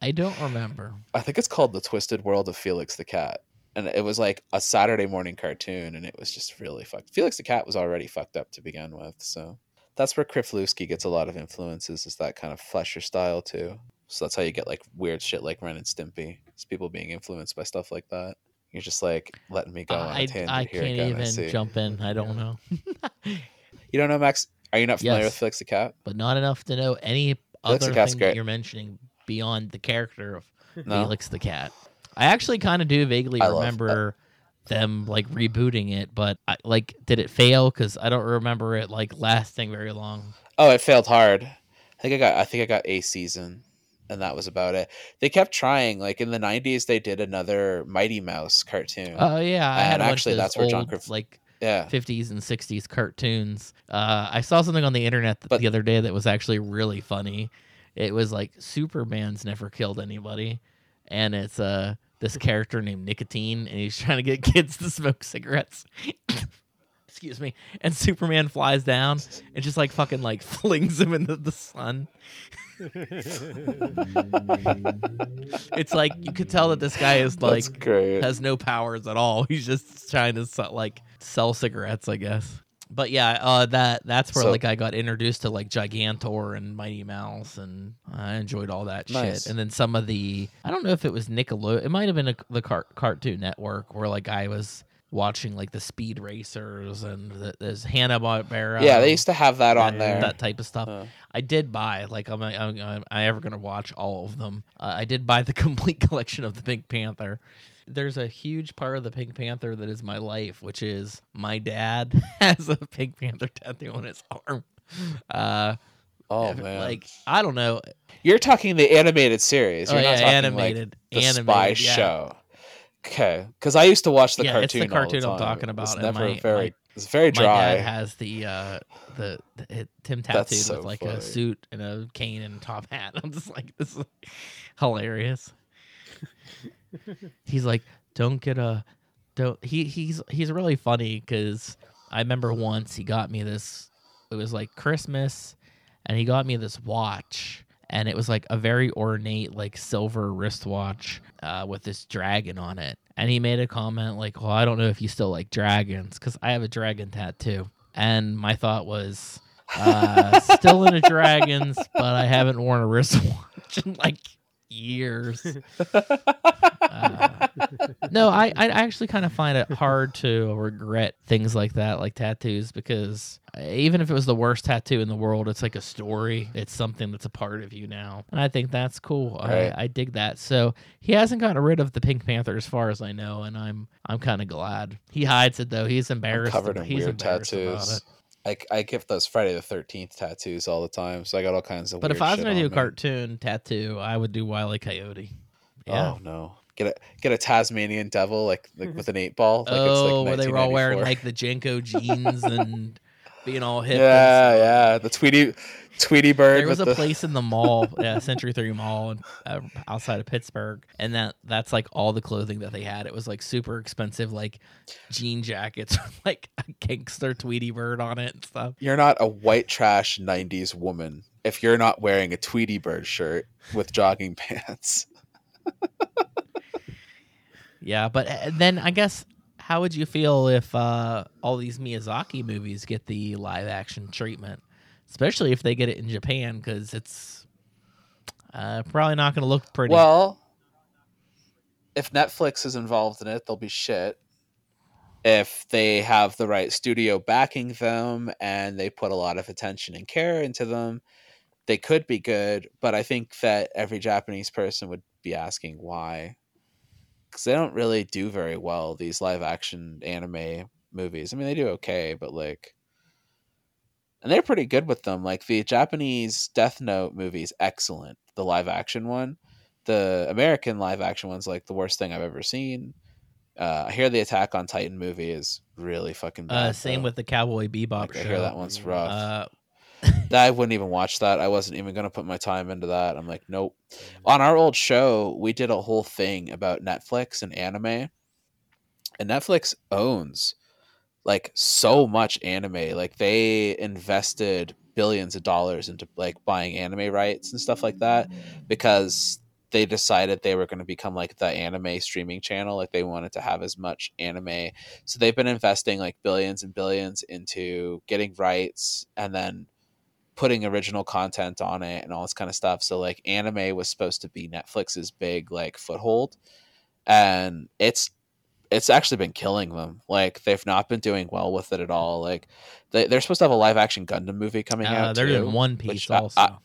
I don't remember. I think it's called The Twisted World of Felix the Cat, and it was like a Saturday morning cartoon, and it was just really fucked. Felix the Cat was already fucked up to begin with, so that's where Kriflewski gets a lot of influences, is that kind of Fleischer style too. So that's how you get like weird shit like Ren and Stimpy. It's people being influenced by stuff like that. You're just like letting me go uh, on a tangent. I, I Here can't it even I jump in. I don't know. You don't know, Max? Are you not familiar yes, with Felix the Cat? But not enough to know any Felix other thing great. that you're mentioning beyond the character of no. Felix the Cat. I actually kind of do vaguely I remember them like rebooting it, but I, like, did it fail? Because I don't remember it like lasting very long. Oh, it failed hard. I think I got. I think I got a season. And that was about it. They kept trying. Like in the nineties, they did another Mighty Mouse cartoon. Oh yeah, I and had actually that's where old, John Krif- like yeah. fifties and sixties cartoons. Uh, I saw something on the internet but, the other day that was actually really funny. It was like Superman's never killed anybody, and it's uh this character named Nicotine, and he's trying to get kids to smoke cigarettes. Excuse me. And Superman flies down and just like fucking like flings him into the sun. It's like you could tell that this guy is like has no powers at all. He's just trying to like sell cigarettes, I guess. But yeah, uh, that that's where so, like I got introduced to like Gigantor and Mighty Mouse, and I enjoyed all that nice. shit. And then some of the I don't know if it was Nickelodeon. It might have been a, the car- Cartoon Network where like I was watching like the Speed Racers and the, there's Hanna-Barbera. Yeah, they used to have that on there. That type of stuff. Uh. I did buy, like, I'm, I'm, I'm I ever going to watch all of them. Uh, I did buy the complete collection of the Pink Panther. There's a huge part of the Pink Panther that is my life, which is my dad has a Pink Panther tattoo on his arm. Uh, oh, man. Like, I don't know. You're talking the animated series. You're oh, not yeah, talking, animated, like, the animated, spy yeah. show. Okay, because I used to watch the yeah, cartoon. Yeah, it's the cartoon the I'm talking about. It's never my, very. My, it's very dry. My dad has the uh, the, the Tim tattooed so with like funny. a suit and a cane and a top hat. I'm just like, this is hilarious. He's like, don't get a, don't. He he's he's really funny because I remember once he got me this. It was like Christmas, and he got me this watch. And it was like a very ornate, like silver wristwatch uh, with this dragon on it. And he made a comment like, well, I don't know if you still like dragons because I have a dragon tattoo. And my thought was, uh, still into dragons, but I haven't worn a wristwatch in like years. Uh, no, I, I actually kind of find it hard to regret things like that, like tattoos, because even if it was the worst tattoo in the world, it's like a story. It's something that's a part of you now. And I think that's cool. Right. I, I dig that. So he hasn't gotten rid of the Pink Panther as far as I know, and I'm I'm kind of glad. He hides it, though. He's embarrassed. I'm covered in weird tattoos. I, I get those Friday the thirteenth tattoos all the time, so I got all kinds of but weird shit on. But if I was going to do a cartoon tattoo, I would do Wile E. Coyote. Yeah. Oh, no. Get a get a Tasmanian devil like, like with an eight ball. Like oh, it's like where they were all wearing like the Jenko jeans and being all hip. Yeah, yeah. The Tweety Tweety Bird. There was a the... place in the mall, yeah, Century three Mall, uh, outside of Pittsburgh, and that that's like all the clothing that they had. It was like super expensive, like jean jackets, with, like a gangster Tweety Bird on it and stuff. You're not a white trash nineties woman if you're not wearing a Tweety Bird shirt with jogging pants. Yeah, but then I guess how would you feel if uh, all these Miyazaki movies get the live action treatment, especially if they get it in Japan, because it's uh, probably not going to look pretty. Well, if Netflix is involved in it, they'll be shit. If they have the right studio backing them and they put a lot of attention and care into them, they could be good. But I think that every Japanese person would be asking why, because they don't really do very well, these live action anime movies. I mean, they do okay, but like, and they're pretty good with them. Like the Japanese Death Note movie is excellent, the live action one. The American live action one's like the worst thing I've ever seen. Uh, I hear the Attack on Titan movie is really fucking bad. Uh, same though. With the Cowboy Bebop like, show. I hear that one's rough. Uh... I wouldn't even watch that. I wasn't even going to put my time into that. I'm like, nope. On our old show, we did a whole thing about Netflix and anime. And Netflix owns like so much anime. Like they invested billions of dollars into like buying anime rights and stuff like that because they decided they were going to become like the anime streaming channel. Like they wanted to have as much anime. So they've been investing like billions and billions into getting rights and then putting original content on it and all this kind of stuff. So like anime was supposed to be Netflix's big like foothold, and it's it's actually been killing them. Like they've not been doing well with it at all. Like they, they're supposed to have a live action Gundam movie coming uh, out. They're doing One Piece also. I, I,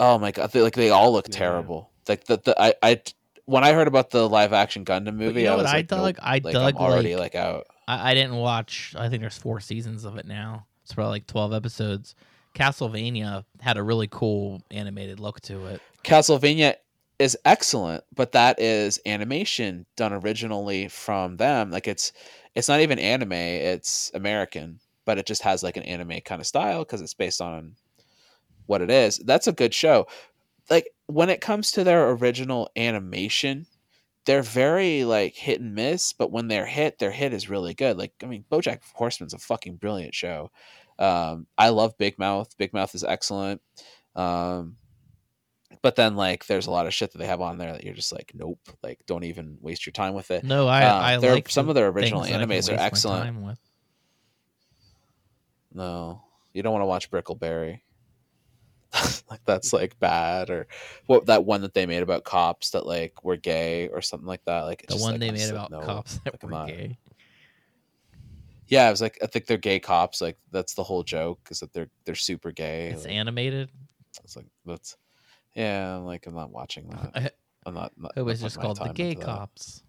oh my god! They, like they all look yeah. terrible. Like the the I, I when I heard about the live action Gundam movie, you know I was I like, dug, nope. I like, dug, I'm already like, like out. I, I didn't watch. I think there's four seasons of it now. It's probably like twelve episodes. Castlevania had a really cool animated look to it. Castlevania is excellent, but that is animation done originally from them. Like it's it's not even anime, it's American, but it just has like an anime kind of style because it's based on what it is. That's a good show. Like when it comes to their original animation, they're very like hit and miss, but when they're hit, their hit is really good. Like, I mean, BoJack Horseman's a fucking brilliant show. Um, I love Big Mouth. Big Mouth is excellent. Um, but then like, there's a lot of shit that they have on there that you're just like, nope, like don't even waste your time with it. No, I, um, I like some of their original animes are excellent. No, you don't want to watch Brickleberry. Like that's like bad, or what, that one that they made about cops that like were gay or something like that. Like the one like, they made said, about no, cops that like, were not gay. Yeah, I was like, I think they're gay cops. Like that's the whole joke is that they're they're super gay. It's like, animated. It's like that's yeah. I'm like I'm not watching that. I'm not. not it was just called The Gay Cops.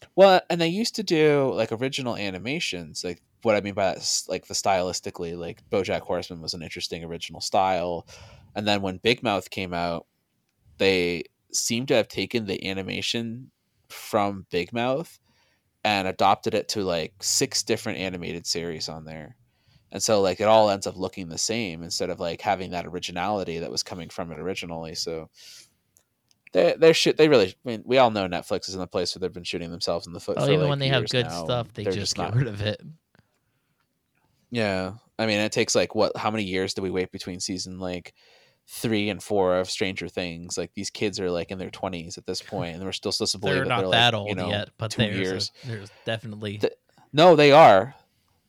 That. Well, and they used to do like original animations, like. What I mean by that is like the stylistically, like BoJack Horseman was an interesting original style. And then when Big Mouth came out, they seem to have taken the animation from Big Mouth and adopted it to like six different animated series on there. And so like it all ends up looking the same instead of like having that originality that was coming from it originally. So They they shoot they really I mean we all know Netflix is in the place where they've been shooting themselves in the foot. Oh, for even like when they have good now, stuff, they just, just get not... rid of it. Yeah, I mean, it takes like what? How many years do we wait between season like three and four of Stranger Things? Like these kids are like in their twenties at this point, and we're still supposed to believe they're that not they're that like, old you know, yet. But two there's, years. A, there's definitely the, no, they are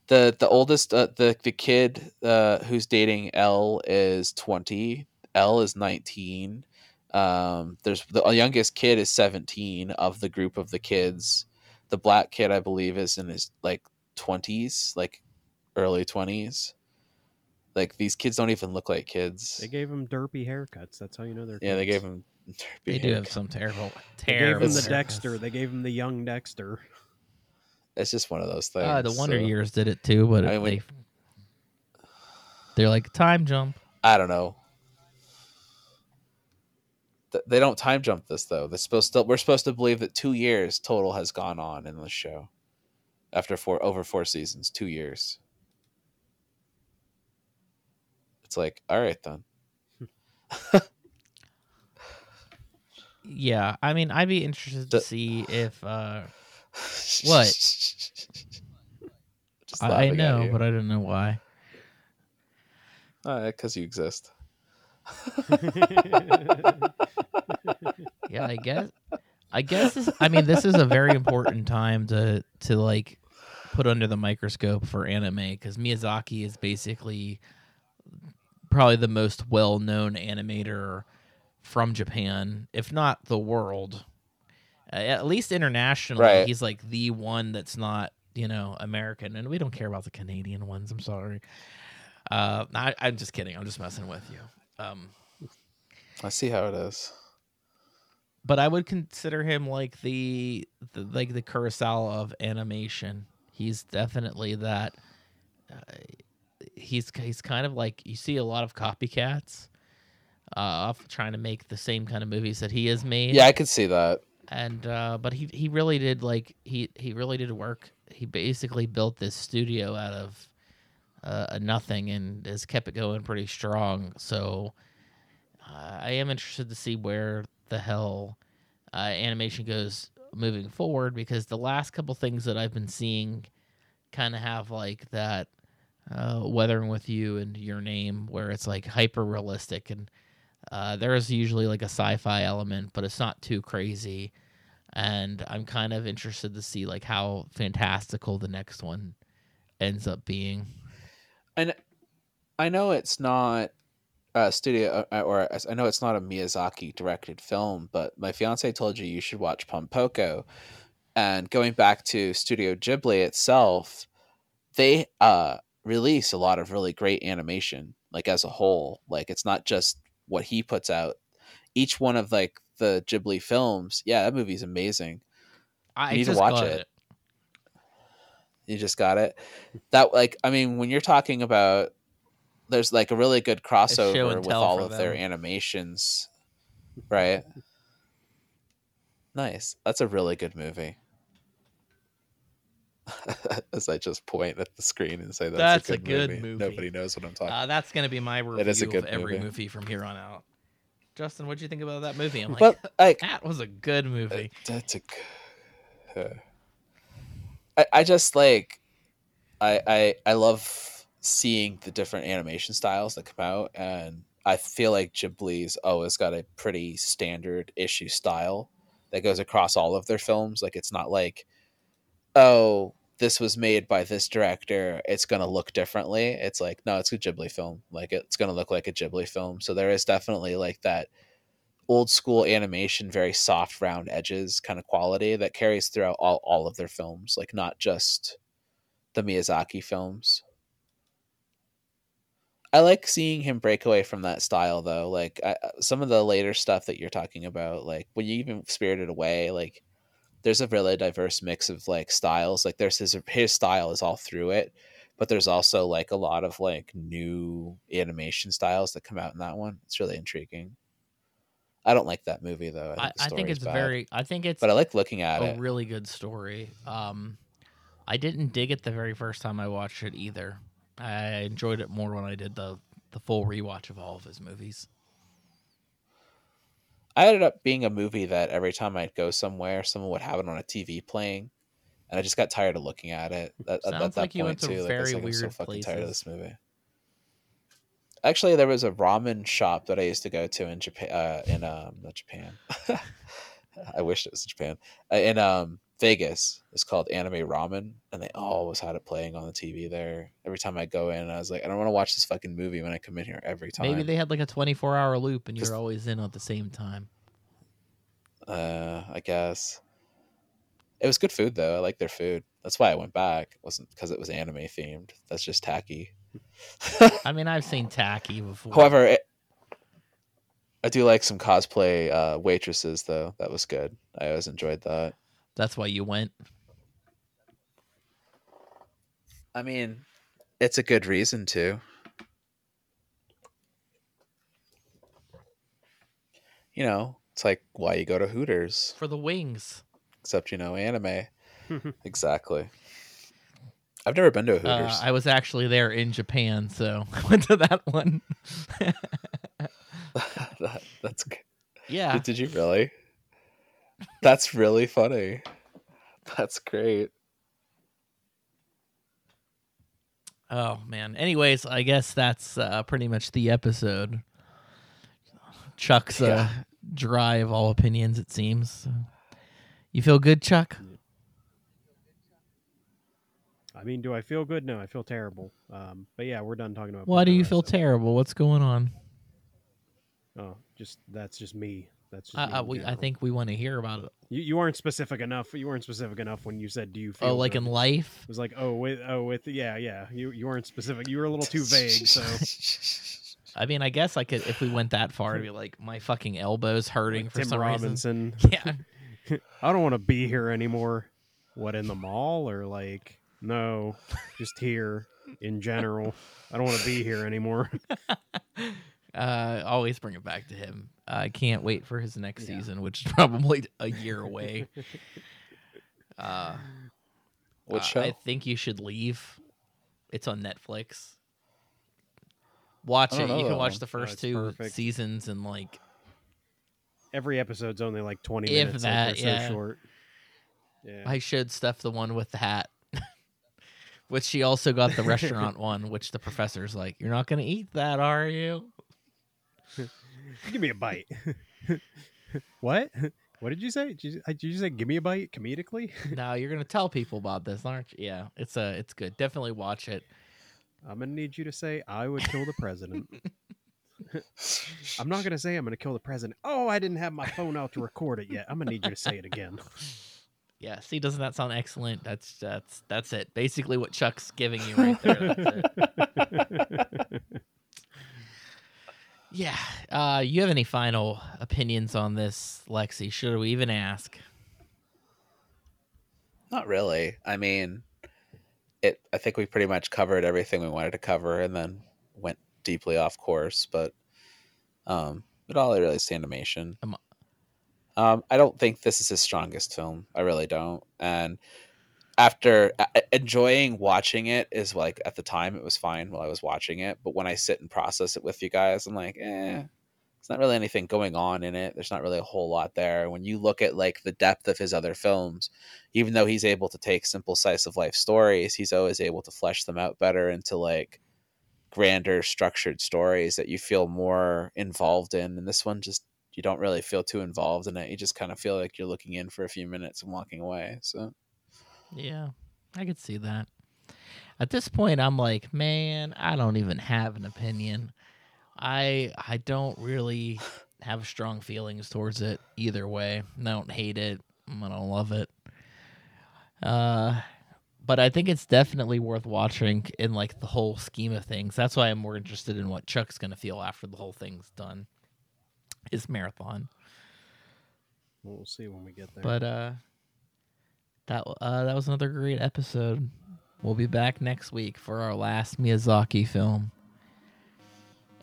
the the oldest. Uh, the the kid uh, who's dating Elle is twenty. Elle is nineteen. Um, there's the youngest kid is seventeen of the group of the kids. The black kid, I believe, is in his like twenties, like early twenties. Like these kids don't even look like kids. They gave them derpy haircuts. That's how you know they're kids. Yeah, they gave them derpy They haircuts. Do have some terrible, terrible. They gave them the Dexter. They gave them the young Dexter. It's just one of those things. Uh, the Wonder so. Years did it too, but I mean, they, we... they're like time jump. I don't know. They don't time jump this though. They're supposed to, we're supposed to believe that two years total has gone on in this show. after four over four seasons, two years. It's like, all right, then. Yeah, I mean, I'd be interested to see if uh, what Just I know, but I don't know why. Because uh, you exist. Yeah, I guess. I guess. This, I mean, this is a very important time to to like put under the microscope for anime, because Miyazaki is basically probably the most well-known animator from Japan, if not the world, uh, at least internationally. Right. He's like the one that's not, you know, American, and we don't care about the Canadian ones. I'm sorry. Uh, I, I'm just kidding. I'm just messing with you. Um, I see how it is. But I would consider him like the, the like the Kurosawa of animation. He's definitely that. Uh, he's he's kind of like, you see a lot of copycats uh trying to make the same kind of movies that he has made. Yeah, I could see that. And uh, but he he really did like he he really did work. He basically built this studio out of uh, nothing and has kept it going pretty strong. So uh, I am interested to see where the hell uh, animation goes moving forward, because the last couple things that I've been seeing kind of have like that uh, Weathering With You and Your Name, where it's like hyper realistic, and uh, there is usually like a sci-fi element, but it's not too crazy. And I'm kind of interested to see like how fantastical the next one ends up being. And I know it's not Uh, studio, or, or I know it's not a Miyazaki directed film, but my fiance told you you should watch Pompoko. And going back to Studio Ghibli itself, they uh release a lot of really great animation, like as a whole. Like, it's not just what he puts out. Each one of like the Ghibli films, yeah, that movie's amazing. I you need just to watch got it. it. You just got it. That, like, I mean, when you're talking about, there's like a really good crossover with all of them. Their animations, right? Nice. That's a really good movie. As I just point at the screen and say, that's, that's a good, a good movie. movie. Nobody knows what I'm talking about. Uh, that's going to be my review of every movie. movie from here on out. Justin, what'd you think about that movie? I'm like, well, I, that was a good movie. Uh, that's a good... Uh, I, I just like... I I, I love... seeing the different animation styles that come out, and I feel like Ghibli's always got a pretty standard issue style that goes across all of their films. Like, it's not like, oh, this was made by this director, it's gonna look differently. It's like, no, it's a Ghibli film, like it's gonna look like a Ghibli film. So there is definitely like that old school animation, very soft round edges kind of quality that carries throughout all, all of their films, like not just the Miyazaki films. I like seeing him break away from that style, though. Like, I, some of the later stuff that you're talking about, like when you even Spirited Away, like there's a really diverse mix of like styles. Like, there's his his style is all through it, but there's also like a lot of like new animation styles that come out in that one. It's really intriguing. I don't like that movie, though. I think, I, I think it's bad, very. I think it's. But I like looking at a it. A really good story. Um, I didn't dig it the very first time I watched it either. I enjoyed it more when I did the, the full rewatch of all of his movies. I ended up being a movie that every time I'd go somewhere, someone would have it on a T V playing, and I just got tired of looking at it. That, Sounds at that like point you went to too. very like, weird places. I'm so fucking places. tired of this movie. Actually, there was a ramen shop that I used to go to in Japan. Uh, in um, not Japan. I wish it was Japan. Uh, in um. Vegas. It's called Anime Ramen, and they always had it playing on the T V there. Every time I go in, I was like, I don't want to watch this fucking movie when I come in here every time. Maybe they had like a twenty-four hour loop, and you're always in at the same time. Uh, I guess. It was good food, though. I like their food. That's why I went back. It wasn't because it was anime themed. That's just tacky. I mean, I've seen tacky before. However, it, I do like some cosplay uh, waitresses, though. That was good. I always enjoyed that. That's why you went. I mean, it's a good reason to. You know, it's like why you go to Hooters. For the wings. Except, you know, anime. Exactly. I've never been to a Hooters. Uh, I was actually there in Japan, so I went to that one. that, that's good. Yeah. Did, did you really? That's really funny. That's great. Oh, man. Anyways, I guess that's uh, pretty much the episode. Chuck's yeah. uh, dry of all opinions, it seems. You feel good, Chuck? I mean, do I feel good? No, I feel terrible. Um, but yeah, we're done talking about. Why do you feel terrible? What's going on? Oh, just that's just me. That's just uh, me uh, we, I think we want to hear about it. You you weren't specific enough. You weren't specific enough when you said, "Do you feel?" Oh, like good? In life. It was like, oh, with oh, with yeah, yeah. You you weren't specific. You were a little too vague. So, I mean, I guess I could if we went that far, it'd be like my fucking elbow's hurting like for Tim some Robinson. Reason. Yeah, I don't want to be here anymore. What, in the mall or like? No, just here in general. I don't want to be here anymore. uh, always bring it back to him. I uh, can't wait for his next yeah. season, which is probably a year away. Uh, what uh, show? I think you should leave. It's on Netflix. Watch it. You can watch the first no, two perfect. seasons and like... Every episode's only like twenty if minutes. That, like they're yeah. so short. Yeah. I showed Steph the one with the hat. Which she also got the restaurant one, which the professor's like, "You're not going to eat that, are you?" Give me a bite. What? What did you say? Did you, did you say give me a bite comedically? No, you're going to tell people about this, aren't you? Yeah, it's a, it's good. Definitely watch it. I'm going to need you to say, "I would kill the president." I'm not going to say I'm going to kill the president. Oh, I didn't have my phone out to record it yet. I'm going to need you to say it again. Yeah, see, doesn't that sound excellent? That's that's that's it. Basically what Chuck's giving you right there. That's it. Yeah. Uh, you have any final opinions on this, Lexi? Should we even ask? Not really. I mean, it. I think we pretty much covered everything we wanted to cover and then went deeply off course, but um, it all really is animation. Um, Um, I don't think this is his strongest film. I really don't. And after uh, enjoying watching it is like, at the time it was fine while I was watching it. But when I sit and process it with you guys, I'm like, eh, it's not really anything going on in it. There's not really a whole lot there. When you look at like the depth of his other films, even though he's able to take simple slice of life stories, he's always able to flesh them out better into like grander structured stories that you feel more involved in. And this one just, you don't really feel too involved in it. You just kind of feel like you're looking in for a few minutes and walking away. So, yeah, I could see that. At this point, I'm like, man, I don't even have an opinion. I I don't really have strong feelings towards it either way. I don't hate it. I don't love it. Uh, but I think it's definitely worth watching in like the whole scheme of things. That's why I'm more interested in what Chuck's going to feel after the whole thing's done. His marathon. We'll see when we get there. But uh, that uh, that was another great episode. We'll be back next week for our last Miyazaki film.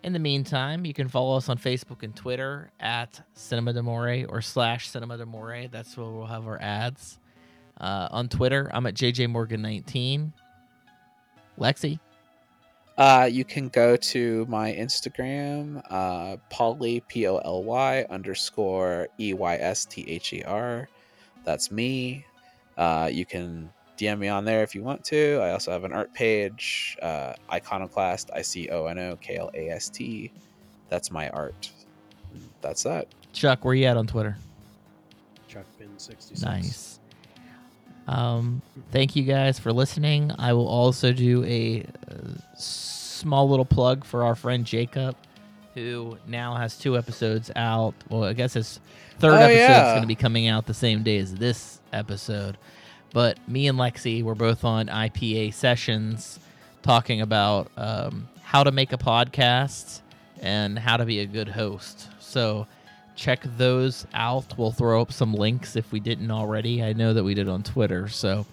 In the meantime, you can follow us on Facebook and Twitter at Cinema d'Amore or slash Cinema d'Amore. That's where we'll have our ads. Uh, on Twitter, I'm at J J Morgan nineteen. Lexi? Uh, you can go to my Instagram, uh, Polly, P O L Y underscore E Y S T H E R. That's me. Uh, you can D M me on there if you want to. I also have an art page, uh, Iconoclast, I C O N O K L A S T. That's my art. That's that. Chuck, where you at on Twitter? Chuck Bin sixty-six. Nice. Um, thank you guys for listening. I will also do a uh, small little plug for our friend Jacob, who now has two episodes out. Well, I guess his third oh, episode yeah. is going to be coming out the same day as this episode. But me and Lexi were both on I P A sessions talking about um, how to make a podcast and how to be a good host. So check those out. We'll throw up some links if we didn't already. I know that we did on Twitter. So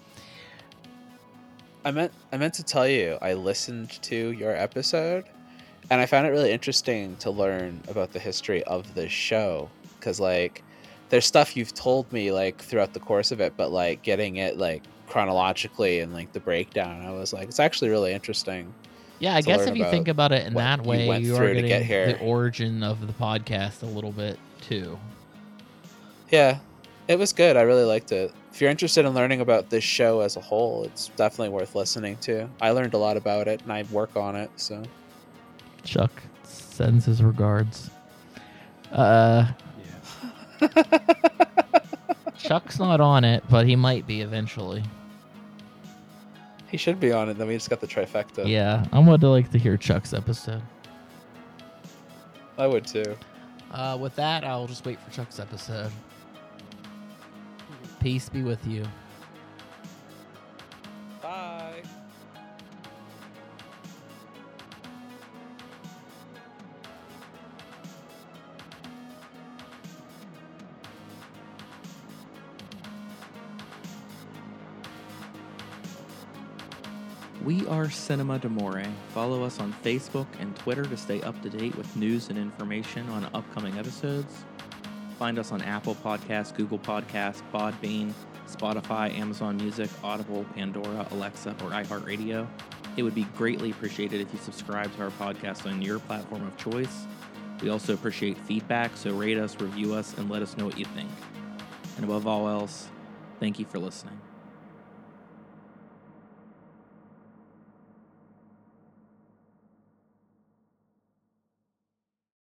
I meant I meant to tell you, I listened to your episode and I found it really interesting to learn about the history of this show, because like there's stuff you've told me like throughout the course of it, but like getting it like chronologically and like the breakdown. I was like, it's actually really interesting. Yeah, I guess if you think about it in that way, you are getting the origin of the podcast a little bit too. Yeah, it was good. I really liked it. If you're interested in learning about this show as a whole, it's definitely worth listening to. I learned a lot about it, and I work on it. So, Chuck sends his regards. Uh, yeah. Chuck's not on it, but he might be eventually. He should be on it. Then we just got the trifecta. Yeah, I would like to hear Chuck's episode. I would too. Uh, with that, I'll just wait for Chuck's episode. Peace be with you. Bye. We are Cinema D'Amore. Follow us on Facebook and Twitter to stay up to date with news and information on upcoming episodes. Find us on Apple Podcasts, Google Podcasts, Podbean, Spotify, Amazon Music, Audible, Pandora, Alexa, or iHeartRadio. It would be greatly appreciated if you subscribe to our podcast on your platform of choice. We also appreciate feedback, so rate us, review us, and let us know what you think. And above all else, thank you for listening.